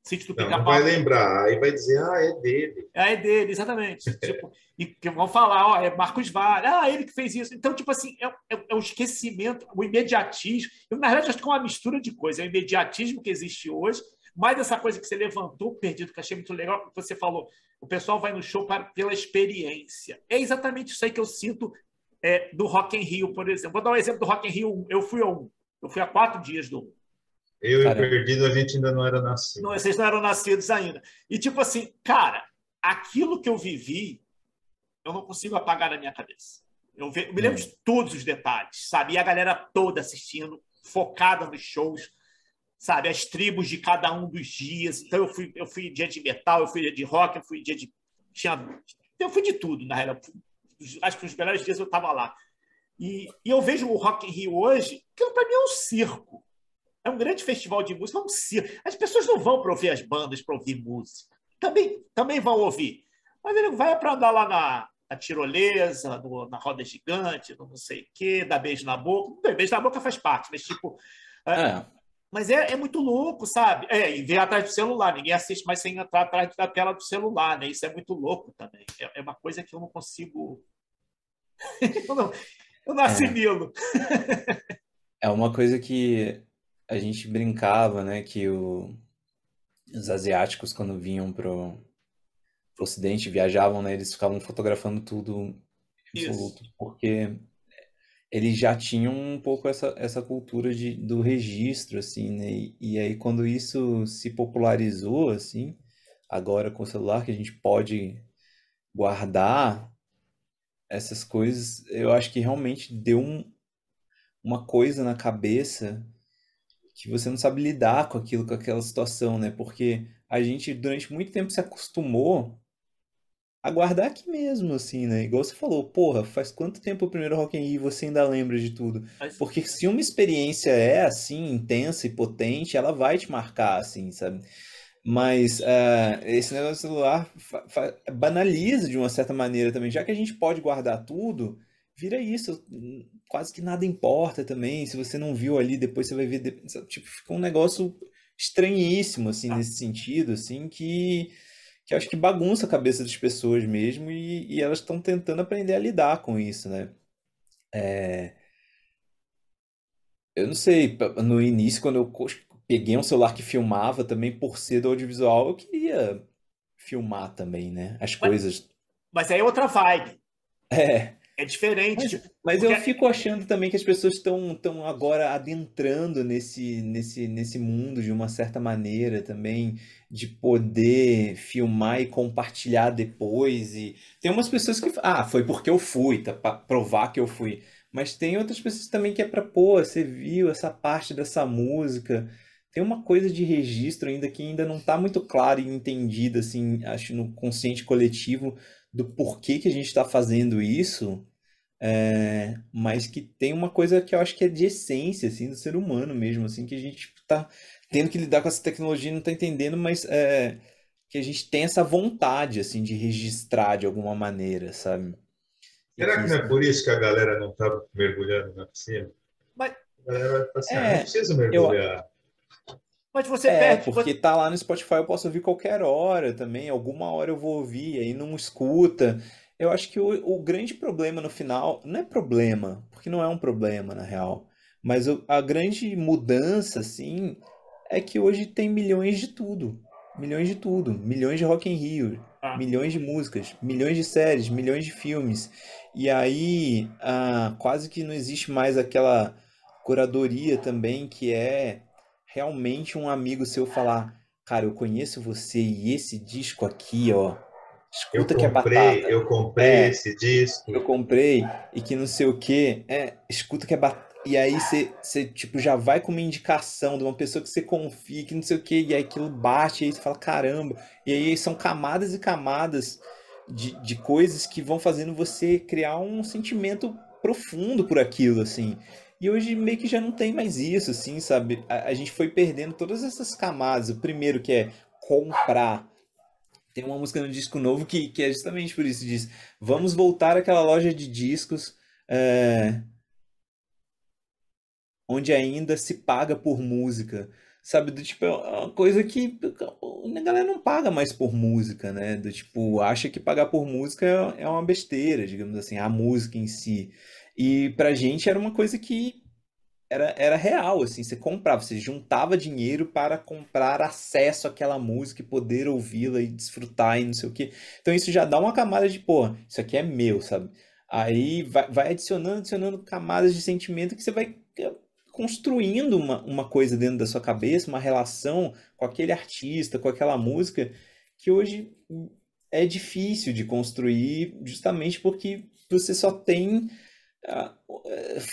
Sítio do Pica-Pau. Não vai lembrar, aí vai dizer, ah, é dele. É, é dele, exatamente. Tipo, e que vão falar, ó, é Marcos Valle. Ah, ele que fez isso. Então, tipo assim, é, é, é o esquecimento, o imediatismo. Eu, na verdade, acho que é uma mistura de coisas. É o imediatismo que existe hoje, mas essa coisa que você levantou, Perdido, que achei muito legal, que você falou, o pessoal vai no show para, pela experiência. É exatamente isso aí que eu sinto é, do Rock in Rio, por exemplo. Vou dar um exemplo do Rock in Rio. Eu fui a um. Eu fui a quatro dias do Eu cara, e o Perdido, a gente ainda não era nascido. Não, vocês não eram nascidos ainda. E tipo assim, cara, aquilo que eu vivi, eu não consigo apagar na minha cabeça. Eu, ve... eu me lembro hum. de todos os detalhes, sabe? E a galera toda assistindo, focada nos shows, sabe? As tribos de cada um dos dias. Então eu fui, eu fui dia de metal, eu fui dia de rock, eu fui dia de... Tinha... Eu fui de tudo, na real. Acho que os melhores dias eu estava lá. E... e eu vejo o Rock in Rio hoje, que para mim é um circo. É um grande festival de música, é um circo. As pessoas não vão para ouvir as bandas, para ouvir música. Também, também vão ouvir. Mas ele vai para andar lá na, na tirolesa, no, na roda gigante, no não sei o quê, dar beijo na boca. Beijo na boca faz parte, mas tipo... É. Mas é, é muito louco, sabe? É, e ver atrás do celular. Ninguém assiste mais sem entrar atrás da tela do celular, né? Isso é muito louco também. É, é uma coisa que eu não consigo... eu não, eu não assimilo. É. É uma coisa que a gente brincava, né? Que o... os asiáticos, quando vinham pro... pro Ocidente, viajavam, né? Eles ficavam fotografando tudo absoluto. Isso. Porque... eles já tinham um pouco essa, essa cultura de, do registro, assim, né? E, e aí, quando isso se popularizou, assim, agora com o celular, que a gente pode guardar essas coisas, eu acho que realmente deu um, uma coisa na cabeça que você não sabe lidar com aquilo, com aquela situação, né? Porque a gente, durante muito tempo, se acostumou aguardar aqui mesmo, assim, né? Igual você falou, porra, faz quanto tempo o primeiro Rock in Rio você ainda lembra de tudo? Porque se uma experiência é, assim, intensa e potente, ela vai te marcar, assim, sabe? Mas uh, esse negócio do celular banaliza de uma certa maneira também. Já que a gente pode guardar tudo, vira isso. Quase que nada importa também. Se você não viu ali, depois você vai ver... Tipo, fica um negócio estranhíssimo, assim, ah. nesse sentido, assim, que... que acho que bagunça a cabeça das pessoas mesmo, e, e elas estão tentando aprender a lidar com isso, né? É... Eu não sei, no início, quando eu peguei um celular que filmava também, por ser do audiovisual, eu queria filmar também, né? As mas, coisas... Mas aí é outra vibe. É. É diferente. Mas, tipo, mas porque... eu fico achando também que as pessoas estão estão agora adentrando nesse, nesse, nesse mundo de uma certa maneira também, de poder filmar e compartilhar depois. E tem umas pessoas que... Ah, foi porque eu fui, tá, para provar que eu fui. Mas tem outras pessoas também que é para, pô, você viu essa parte dessa música. Tem uma coisa de registro ainda que ainda não está muito clara e entendida, assim, acho, no consciente coletivo, do porquê que a gente está fazendo isso, é, mas que tem uma coisa que eu acho que é de essência, assim, do ser humano mesmo, assim, que a gente está tendo que lidar com essa tecnologia e não está entendendo, mas é, que a gente tem essa vontade, assim, de registrar de alguma maneira, sabe? Será que não é por isso que a galera não está mergulhando na piscina? Mas... A galera está assim, é, não precisa mergulhar. Eu... Mas você é, perde, porque você... tá lá no Spotify, eu posso ouvir qualquer hora também, alguma hora eu vou ouvir, aí não escuta. Eu acho que o, o grande problema no final, não é problema, porque não é um problema na real, mas o, a grande mudança, assim, é que hoje tem milhões de tudo, milhões de tudo, milhões de Rock in Rio, ah. milhões de músicas, milhões de séries, milhões de filmes, e aí ah, quase que não existe mais aquela curadoria também que é... realmente um amigo seu falar, cara, eu conheço você e esse disco aqui, ó, escuta eu que comprei, é batata. Eu comprei é, esse disco. Eu comprei e que não sei o quê. É, escuta que é batata. E aí você tipo, já vai com uma indicação de uma pessoa que você confia, que não sei o quê, e aí aquilo bate, e aí você fala, caramba. E aí são camadas e camadas de, de coisas que vão fazendo você criar um sentimento profundo por aquilo, assim. E hoje meio que já não tem mais isso, assim, sabe? A, a gente foi perdendo todas essas camadas. O primeiro que é comprar. Tem uma música no disco novo que, que é justamente por isso. Diz, vamos voltar àquela loja de discos é, onde ainda se paga por música. Sabe, do tipo, é uma coisa que a galera não paga mais por música, né? Do tipo, acha que pagar por música é, é uma besteira, digamos assim, a música em si. E pra gente era uma coisa que era, era real, assim, você comprava, você juntava dinheiro para comprar acesso àquela música e poder ouvi-la e desfrutar e não sei o quê. Então isso já dá uma camada de, pô, isso aqui é meu, sabe? Aí vai, vai adicionando, adicionando camadas de sentimento que você vai construindo uma, uma coisa dentro da sua cabeça, uma relação com aquele artista, com aquela música, que hoje é difícil de construir justamente porque você só tem...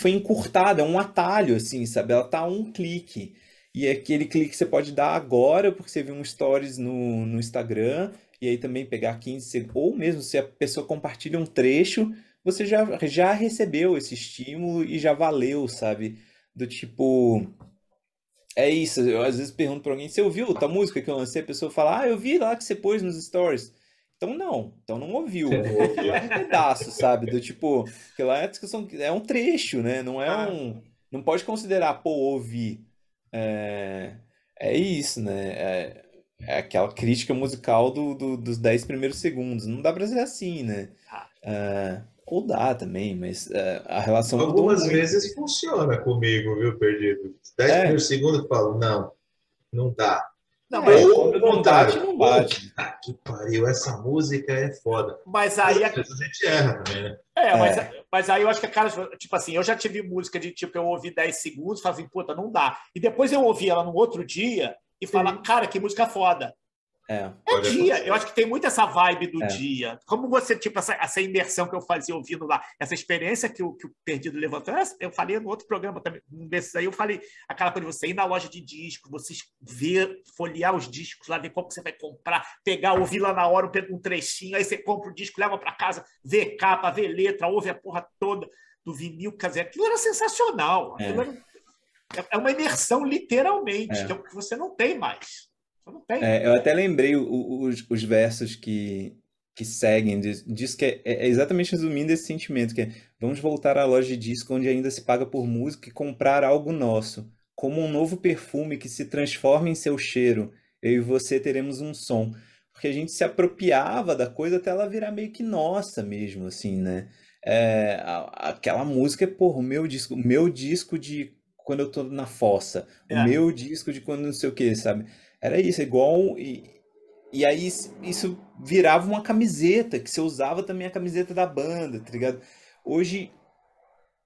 foi encurtada, é um atalho, assim, sabe? Ela tá a um clique. E é aquele clique você pode dar agora, porque você viu um stories no, no Instagram, e aí também pegar quinze, ou mesmo se a pessoa compartilha um trecho, você já, já recebeu esse estímulo e já valeu, sabe? Do tipo... É isso, eu às vezes pergunto pra alguém, você ouviu a música que eu lancei? A pessoa fala, ah, eu vi lá que você pôs nos stories. Então não, então não ouviu, ouviu é um pedaço, sabe, do tipo, que lá é, discussão, é um trecho, né, não é um, não pode considerar, pô, ouvir, É, é isso, né? É, é aquela crítica musical do, do, dos dez primeiros segundos. Não dá pra ser assim, né? Ah. É, ou dá também, mas é, a relação... Algumas vezes funciona comigo, viu, Perdido? dez é. primeiros segundos eu falo, não, não dá. Não, mas ou não bate, não bate. Ah, que pariu, essa música é foda. Mas aí a gente erra também, né? É, mas, é. mas aí eu acho que a cara, tipo assim, eu já tive música de tipo, eu ouvi dez segundos, falei assim, puta, não dá. E depois eu ouvi ela no outro dia e falar, cara, que música foda. É, é dia, acontecer. Eu acho que tem muito essa vibe do é. dia. Como você, tipo, essa, essa imersão que eu fazia ouvindo lá, essa experiência que o, que o Perdido levantou, eu falei no outro programa também, desses aí eu falei, aquela coisa de você ir na loja de discos, você ver, folhear os discos lá, ver qual que você vai comprar, pegar, ouvir lá na hora um trechinho, aí você compra o disco, leva para casa, vê capa, vê letra, ouve a porra toda do vinil, quer dizer, aquilo era sensacional. Aquilo é. era, é uma imersão, literalmente, é. que você não tem mais. É, eu até lembrei o, o, os, os versos que, que seguem. Diz, diz que é, é exatamente resumindo esse sentimento, que é: vamos voltar à loja de disco onde ainda se paga por música e comprar algo nosso, como um novo perfume que se transforma em seu cheiro. Eu e você teremos um som. Porque a gente se apropriava da coisa até ela virar meio que nossa mesmo, assim, né? É, aquela música é, porra, o meu disco, o meu disco de quando eu tô na fossa, é. o meu disco de quando não sei o que, sabe? Era isso, igual... E, e aí isso virava uma camiseta, que você usava também a camiseta da banda, tá ligado? Hoje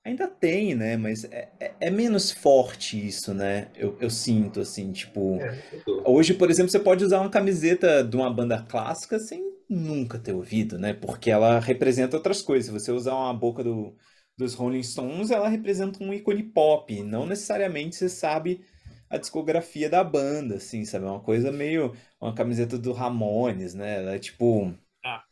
ainda tem, né? Mas é, é, é menos forte isso, né? Eu, eu sinto, assim, tipo... É, hoje, por exemplo, você pode usar uma camiseta de uma banda clássica sem nunca ter ouvido, né? Porque ela representa outras coisas. Se você usar uma boca do, dos Rolling Stones, ela representa um ícone pop. Não necessariamente você sabe... a discografia da banda, assim, sabe? Uma coisa meio... uma camiseta do Ramones, né? Ela é tipo... Ah.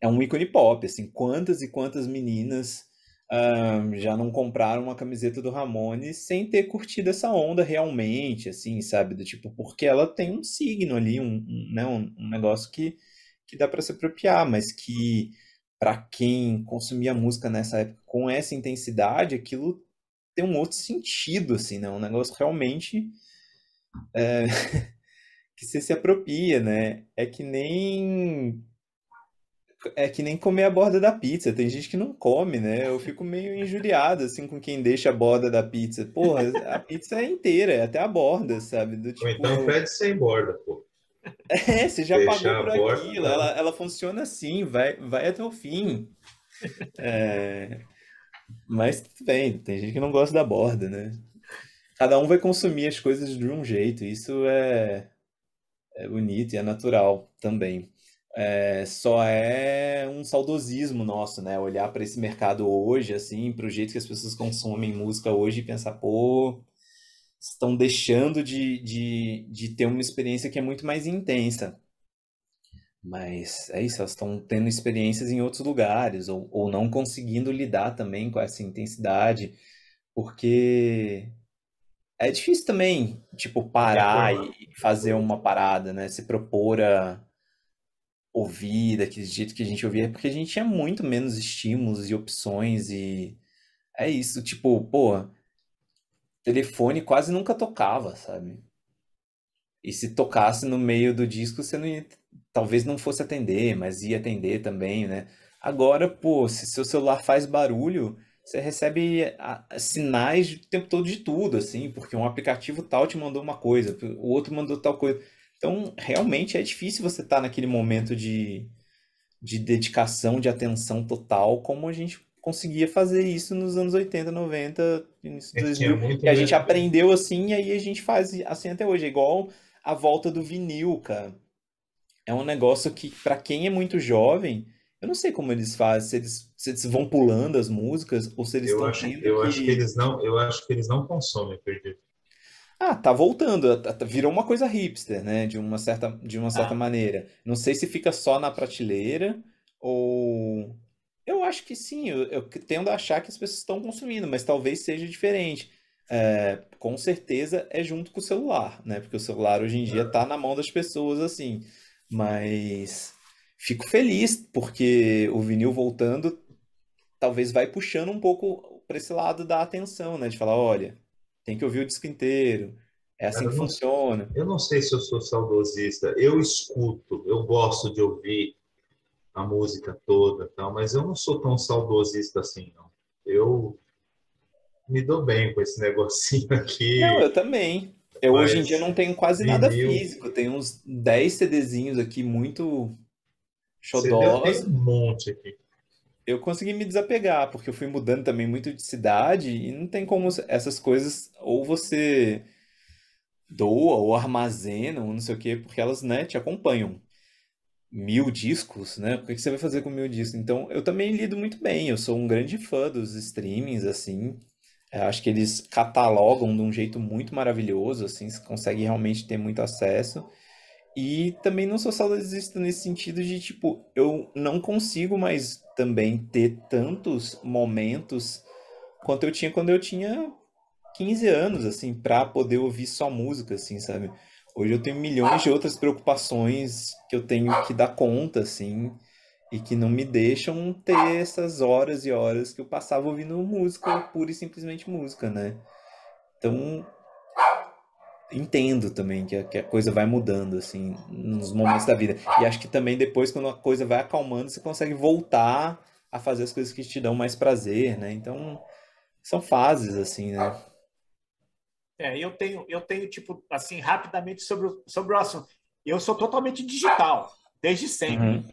É um ícone pop, assim. Quantas e quantas meninas um, já não compraram uma camiseta do Ramones sem ter curtido essa onda realmente, assim, sabe? Do tipo, porque ela tem um signo ali, um, um, né? um, um negócio que, que dá pra se apropriar, mas que pra quem consumia música nessa época com essa intensidade, aquilo... tem um outro sentido, assim, né? Um negócio realmente é, que você se apropria, né? É que nem... é que nem comer a borda da pizza. Tem gente que não come, né? Eu fico meio injuriado, assim, com quem deixa a borda da pizza. Porra, a pizza é inteira, é até a borda, sabe? Do tipo... Então pede sem borda, pô. É, você já deixa pagou por borda, aquilo. Ela, ela funciona assim, vai, vai até o fim. É... Mas tudo bem, tem gente que não gosta da borda, né? Cada um vai consumir as coisas de um jeito, isso é, é bonito e é natural também. É... Só é um saudosismo nosso, né? Olhar para esse mercado hoje, assim, para o jeito que as pessoas consomem música hoje e pensar, pô, estão deixando de, de, de ter uma experiência que é muito mais intensa. Mas é isso, elas estão tendo experiências em outros lugares, ou, ou não conseguindo lidar também com essa intensidade, porque é difícil também, tipo, parar e fazer uma parada, né? Se propor a ouvir daquele jeito que a gente ouvia, porque a gente tinha muito menos estímulos e opções, e é isso, tipo, pô, telefone quase nunca tocava, sabe? E se tocasse no meio do disco, você não ia... talvez não fosse atender, mas ia atender também, né? Agora, pô, se seu celular faz barulho, você recebe sinais o tempo todo de tudo, assim, porque um aplicativo tal te mandou uma coisa, o outro mandou tal coisa. Então, realmente é difícil você estar naquele momento de, de dedicação, de atenção total, como a gente conseguia fazer isso nos anos oitenta, noventa, início dois mil. E a gente aprendeu assim, e aí a gente faz assim até hoje. É igual a volta do vinil, cara. É um negócio que, pra quem é muito jovem, eu não sei como eles fazem, se eles, se eles vão pulando as músicas, ou se eles estão tendo... Eu, que... acho que eles não, eu acho que eles não consomem, Perdido. Ah, tá voltando, virou uma coisa hipster, né, de uma certa, de uma certa ah. maneira. Não sei se fica só na prateleira, ou... Eu acho que sim, eu, eu tendo a achar que as pessoas estão consumindo, mas talvez seja diferente. É, com certeza é junto com o celular, né, porque o celular hoje em dia tá na mão das pessoas, assim... Mas fico feliz, porque o vinil voltando talvez vai puxando um pouco para esse lado da atenção, né? De falar, olha, tem que ouvir o disco inteiro, É assim que funciona. Eu não sei se eu sou saudosista. Eu escuto, eu gosto de ouvir a música toda, tal, mas eu não sou tão saudosista assim, não. Eu me dou bem com esse negocinho aqui. Não, eu também. Eu mas hoje em dia não tenho quase vinil, nada físico. Tenho uns dez CDzinhos aqui, muito xodós. Tem um monte aqui. Eu consegui me desapegar, porque eu fui mudando também muito de cidade e não tem como essas coisas, ou você doa, ou armazena, ou não sei o quê, porque elas, né, te acompanham. Mil discos, né? O que você vai fazer com mil discos? Então, eu também lido muito bem. Eu sou um grande fã dos streamings, assim. Eu acho que eles catalogam de um jeito muito maravilhoso, assim. Você consegue realmente ter muito acesso. E também não sou saudosista nesse sentido de, tipo, eu não consigo mais também ter tantos momentos quanto eu tinha quando eu tinha quinze anos, assim, pra poder ouvir só música, assim, sabe? Hoje eu tenho milhões de outras preocupações que eu tenho que dar conta, assim, e que não me deixam ter essas horas e horas que eu passava ouvindo música, pura e simplesmente música, né? Então, entendo também que a, que a coisa vai mudando, assim, nos momentos da vida. E acho que também depois, quando a coisa vai acalmando, você consegue voltar a fazer as coisas que te dão mais prazer, né? Então, são fases, assim, né? É, eu tenho, eu tenho, tipo, assim, rapidamente sobre, sobre o assunto. Eu sou totalmente digital, desde sempre. Uhum.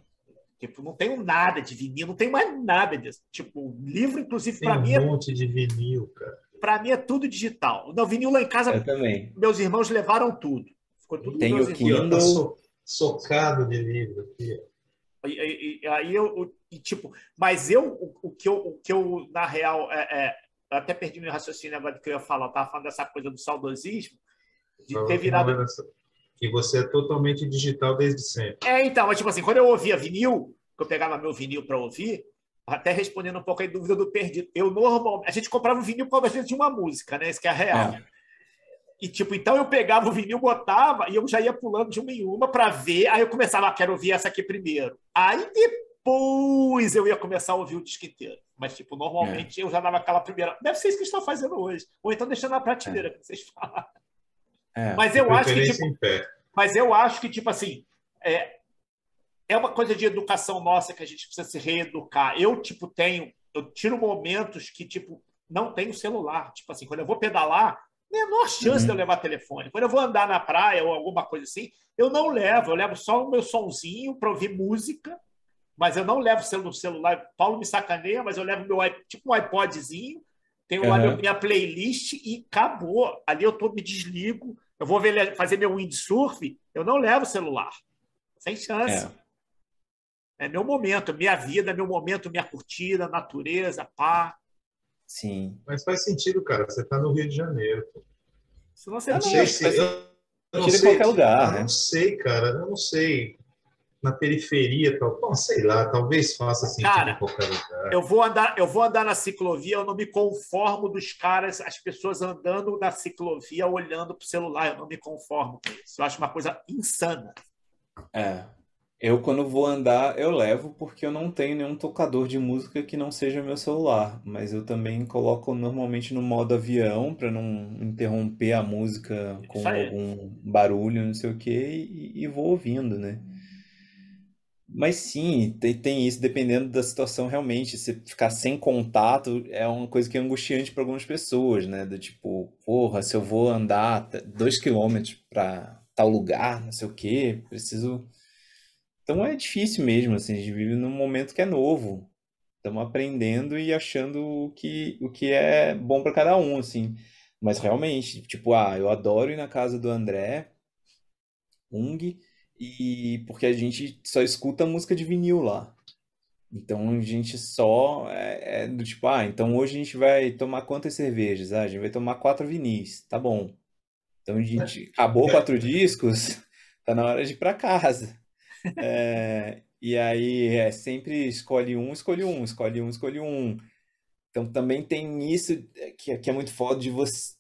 Tipo, não tenho nada de vinil, não tenho mais nada disso. Tipo, livro, inclusive, para mim... Tem um monte de vinil, cara. Para mim é tudo digital. Não, vinil lá em casa, eu também. Meus irmãos levaram tudo. Ficou tudo tem o Kindle. So, socado de livro aqui. E, e, aí eu, e, tipo, mas eu, o, o, que eu, o que eu, na real, é... é eu até perdi meu raciocínio agora do que eu ia falar. Eu estava falando dessa coisa do saudosismo, de não, ter virado... Que você é totalmente digital desde sempre. É, então, mas tipo assim, quando eu ouvia vinil, que eu pegava meu vinil para ouvir, até respondendo um pouco a dúvida do perdido, eu normalmente... A gente comprava o vinil quando a gente tinha uma música, né? Isso que é a real. É. E tipo, então eu pegava o vinil, botava, e eu já ia pulando de uma em uma para ver, aí eu começava, ah, quero ouvir essa aqui primeiro. Aí depois eu ia começar a ouvir o disco inteiro. Mas, tipo, normalmente é. eu já dava aquela primeira... Deve ser isso que estão fazendo hoje. Ou então deixando na prateleira, é. que vocês falaram. É. Mas, eu acho que, tipo, mas eu acho que, tipo assim, é, é uma coisa de educação nossa que a gente precisa se reeducar. Eu, tipo, tenho... Eu tiro momentos que, tipo, não tenho celular. Tipo assim, quando eu vou pedalar, menor chance uhum. de eu levar telefone. Quando eu vou andar na praia ou alguma coisa assim, eu não levo. Eu levo só o meu sonzinho para ouvir música. Mas eu não levo o celular, o Paulo me sacaneia, mas eu levo meu tipo um iPodzinho, tenho uhum. lá minha playlist e acabou. Ali eu tô, me desligo, eu vou ver, fazer meu windsurf, eu não levo o celular. Sem chance. É. é meu momento, minha vida, meu momento, minha curtida, natureza, pá. Sim. Mas faz sentido, cara, você tá no Rio de Janeiro. Se não, você não, não sei, se... Mas... Eu... Eu não sei qualquer lugar, eu né? não sei, cara, eu não sei. Na periferia, tal, bom, sei lá, talvez faça sentido cara, em qualquer lugar. Eu vou andar, eu vou andar na ciclovia, eu não me conformo dos caras, as pessoas andando na ciclovia, olhando pro celular, eu não me conformo com isso. Eu acho uma coisa insana. É. Eu, quando vou andar, eu levo, porque eu não tenho nenhum tocador de música que não seja meu celular, mas eu também coloco normalmente no modo avião, para não interromper a música com algum barulho, não sei o que, e, e vou ouvindo, né? Mas sim, tem, tem isso, dependendo da situação realmente, se ficar sem contato é uma coisa que é angustiante para algumas pessoas, né, do tipo, porra, se eu vou andar dois quilômetros para tal lugar, não sei o quê, preciso... Então é difícil mesmo, assim, a gente vive num momento que é novo, estamos aprendendo e achando o que, o que é bom para cada um, assim, mas realmente, tipo, ah, eu adoro ir na casa do André Ung, e porque a gente só escuta música de vinil lá. Então a gente só é, é do tipo, ah, então hoje a gente vai tomar quantas cervejas? Ah, a gente vai tomar quatro vinis, tá bom. Então a gente acabou quatro discos, tá na hora de ir pra casa. É, e aí é sempre escolhe um, escolhe um, escolhe um, escolhe um. Então também tem isso que, que é muito foda de você...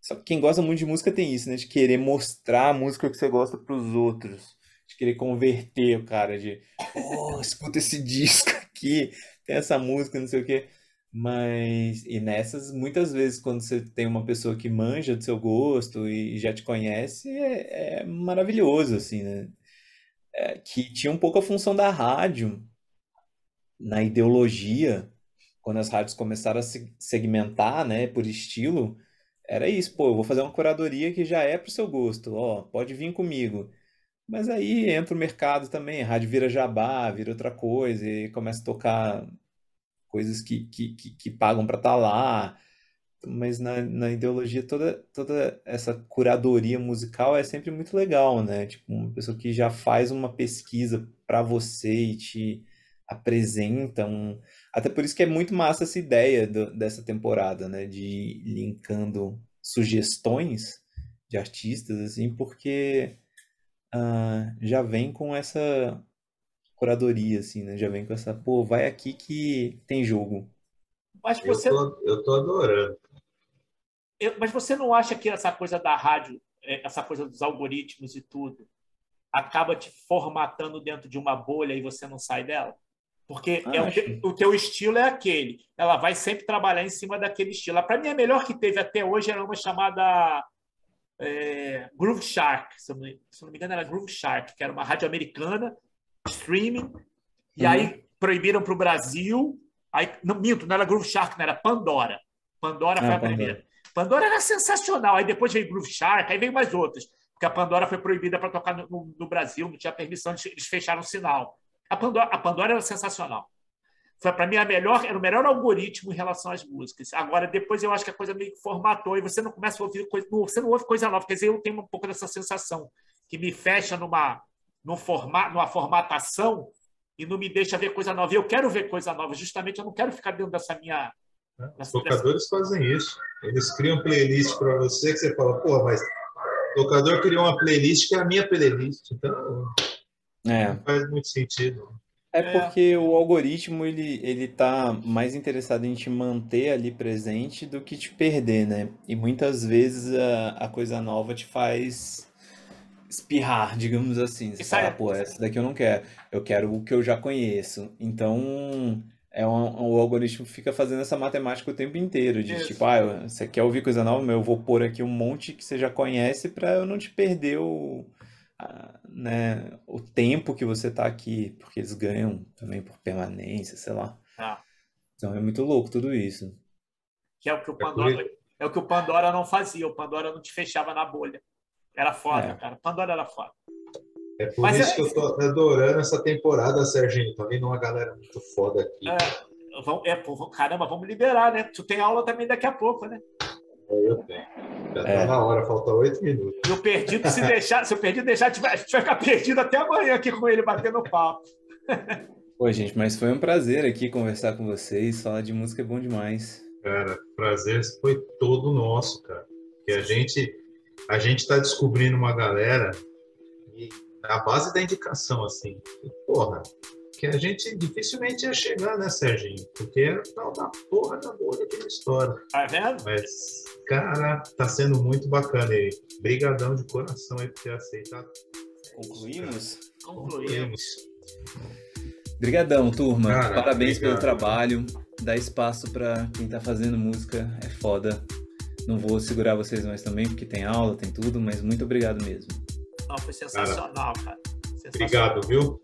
Só que quem gosta muito de música tem isso, né? De querer mostrar a música que você gosta pros outros. De querer converter o cara de... Oh, escuta esse disco aqui. Tem essa música, não sei o quê. Mas, e nessas, muitas vezes, quando você tem uma pessoa que manja do seu gosto e já te conhece, é, é maravilhoso, assim, né? É, que tinha um pouco a função da rádio na ideologia, quando as rádios começaram a se segmentar, né, por estilo, era isso, pô, eu vou fazer uma curadoria que já é pro seu gosto, ó, pode vir comigo. Mas aí entra o mercado também, a rádio vira jabá, vira outra coisa, e começa a tocar coisas que, que, que, que pagam para estar lá, mas na, na ideologia toda, toda essa curadoria musical é sempre muito legal, né? Tipo, uma pessoa que já faz uma pesquisa para você e te apresenta um... Até por isso que é muito massa essa ideia do, dessa temporada, né? De ir linkando sugestões de artistas, assim, porque uh, já vem com essa... curadoria, assim, né? Já vem com essa, pô, vai aqui que tem jogo. Mas você... Eu tô, eu tô adorando. Eu, mas você não acha que essa coisa da rádio, essa coisa dos algoritmos e tudo, acaba te formatando dentro de uma bolha e você não sai dela? Porque ah, é um te, o teu estilo é aquele. Ela vai sempre trabalhar em cima daquele estilo. Para mim, a melhor que teve até hoje era uma chamada... É, Groove Shark. Se eu não me engano, era Groove Shark, que era uma rádio americana streaming, e uhum. aí proibiram para o Brasil, aí, não, minto, não era Groove Shark, não era Pandora. Pandora ah, foi a Pandora. primeira. Pandora era sensacional, aí depois veio Groove Shark, aí veio mais outras, porque a Pandora foi proibida para tocar no, no, no Brasil, não tinha permissão, eles fecharam o sinal. A Pandora, a Pandora era sensacional. Foi para mim a melhor, era o melhor algoritmo em relação às músicas. Agora, depois eu acho que a coisa meio que formatou, e você não começa a ouvir coisa, não, você não ouve coisa nova, quer dizer, eu tenho um pouco dessa sensação, que me fecha numa... No forma, numa formatação e não me deixa ver coisa nova. Eu quero ver coisa nova, justamente eu não quero ficar dentro dessa minha... Os tocadores dessa... fazem isso. Eles criam playlist para você que você fala, porra, mas o tocador criou uma playlist que é a minha playlist. Então, é. Não faz muito sentido. É, é porque o algoritmo, ele, ele tá mais interessado em te manter ali presente do que te perder, né? E muitas vezes a, a coisa nova te faz... espirrar, digamos assim. Você fala, pô, essa daqui eu não quero. Eu quero o que eu já conheço. Então, é um, o algoritmo fica fazendo essa matemática o tempo inteiro. De isso. Tipo, ah, você quer ouvir coisa nova? Eu vou pôr aqui um monte que você já conhece pra eu não te perder o, a, né, o tempo que você tá aqui. Porque eles ganham também por permanência, sei lá. Ah. Então, é muito louco tudo isso. Que é o que o Pandora, é o que o Pandora não fazia. O Pandora não te fechava na bolha. Era foda, é. cara. Pandora era foda. É por Mas isso é... que eu tô adorando essa temporada, Serginho. Tá vendo uma galera muito foda aqui. É, vamos, é, pô, caramba, vamos liberar, né? Tu tem aula também daqui a pouco, né? É, eu tenho. Já é. tá na hora, falta oito minutos. E o perdido, se deixar, se o perdido deixar, a gente vai ficar perdido até amanhã aqui com ele, batendo papo. Pô, gente, mas foi um prazer aqui conversar com vocês. Falar de música é bom demais. Cara, prazer foi todo nosso, cara. Que a gente... A gente tá descobrindo uma galera e a base da indicação, assim, porra, que a gente dificilmente ia chegar, né, Serginho? Porque era o tal da porra da bolha aquela história. Tá vendo? Mas, cara, tá sendo muito bacana aí. Brigadão de coração aí por ter aceitado. Concluímos? Concluímos. Obrigadão, turma. Cara, parabéns obrigado. Pelo trabalho. Dá espaço pra quem tá fazendo música, é foda. Não vou segurar vocês mais também, porque tem aula, tem tudo, mas muito obrigado mesmo. Não, foi sensacional, cara. cara. Sensacional. Obrigado, viu?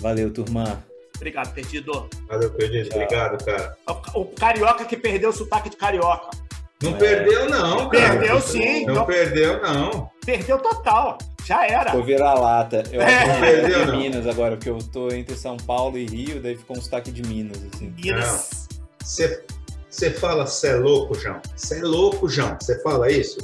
Valeu, turma. Obrigado, perdido. Valeu, perdido. Tchau. Obrigado, cara. O carioca que perdeu o sotaque de carioca. Não é... perdeu, não, cara. Perdeu, sim. Não, não perdeu, não. Perdeu total. Já era. Vou virar lata. Eu é. não perdeu, não. Minas agora, porque eu tô entre São Paulo e Rio, daí ficou um sotaque de Minas, assim. Minas. Você... Você fala, cê é louco, João? Cê é louco, João? Você fala isso?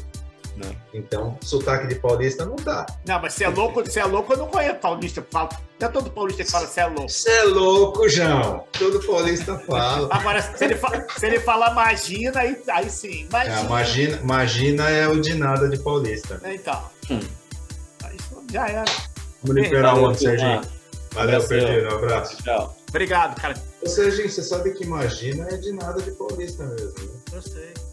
Não. Então, sotaque de paulista não dá. Não, mas cê é louco, cê é louco, eu não conheço paulista. Falo, não é todo paulista que fala cê é louco. Cê é louco, João. Todo paulista fala. Agora, se ele, fa- se ele falar magina, aí, aí sim. Magina. É, magina, magina é o de nada de paulista. Então. Hum. Isso já era. Vamos liberar o outro, Serginho. Valeu, valeu Perdido. Um abraço. Tchau. Obrigado, cara. Ou seja, gente, você sabe que imagina é de nada de paulista mesmo. Né? Eu sei.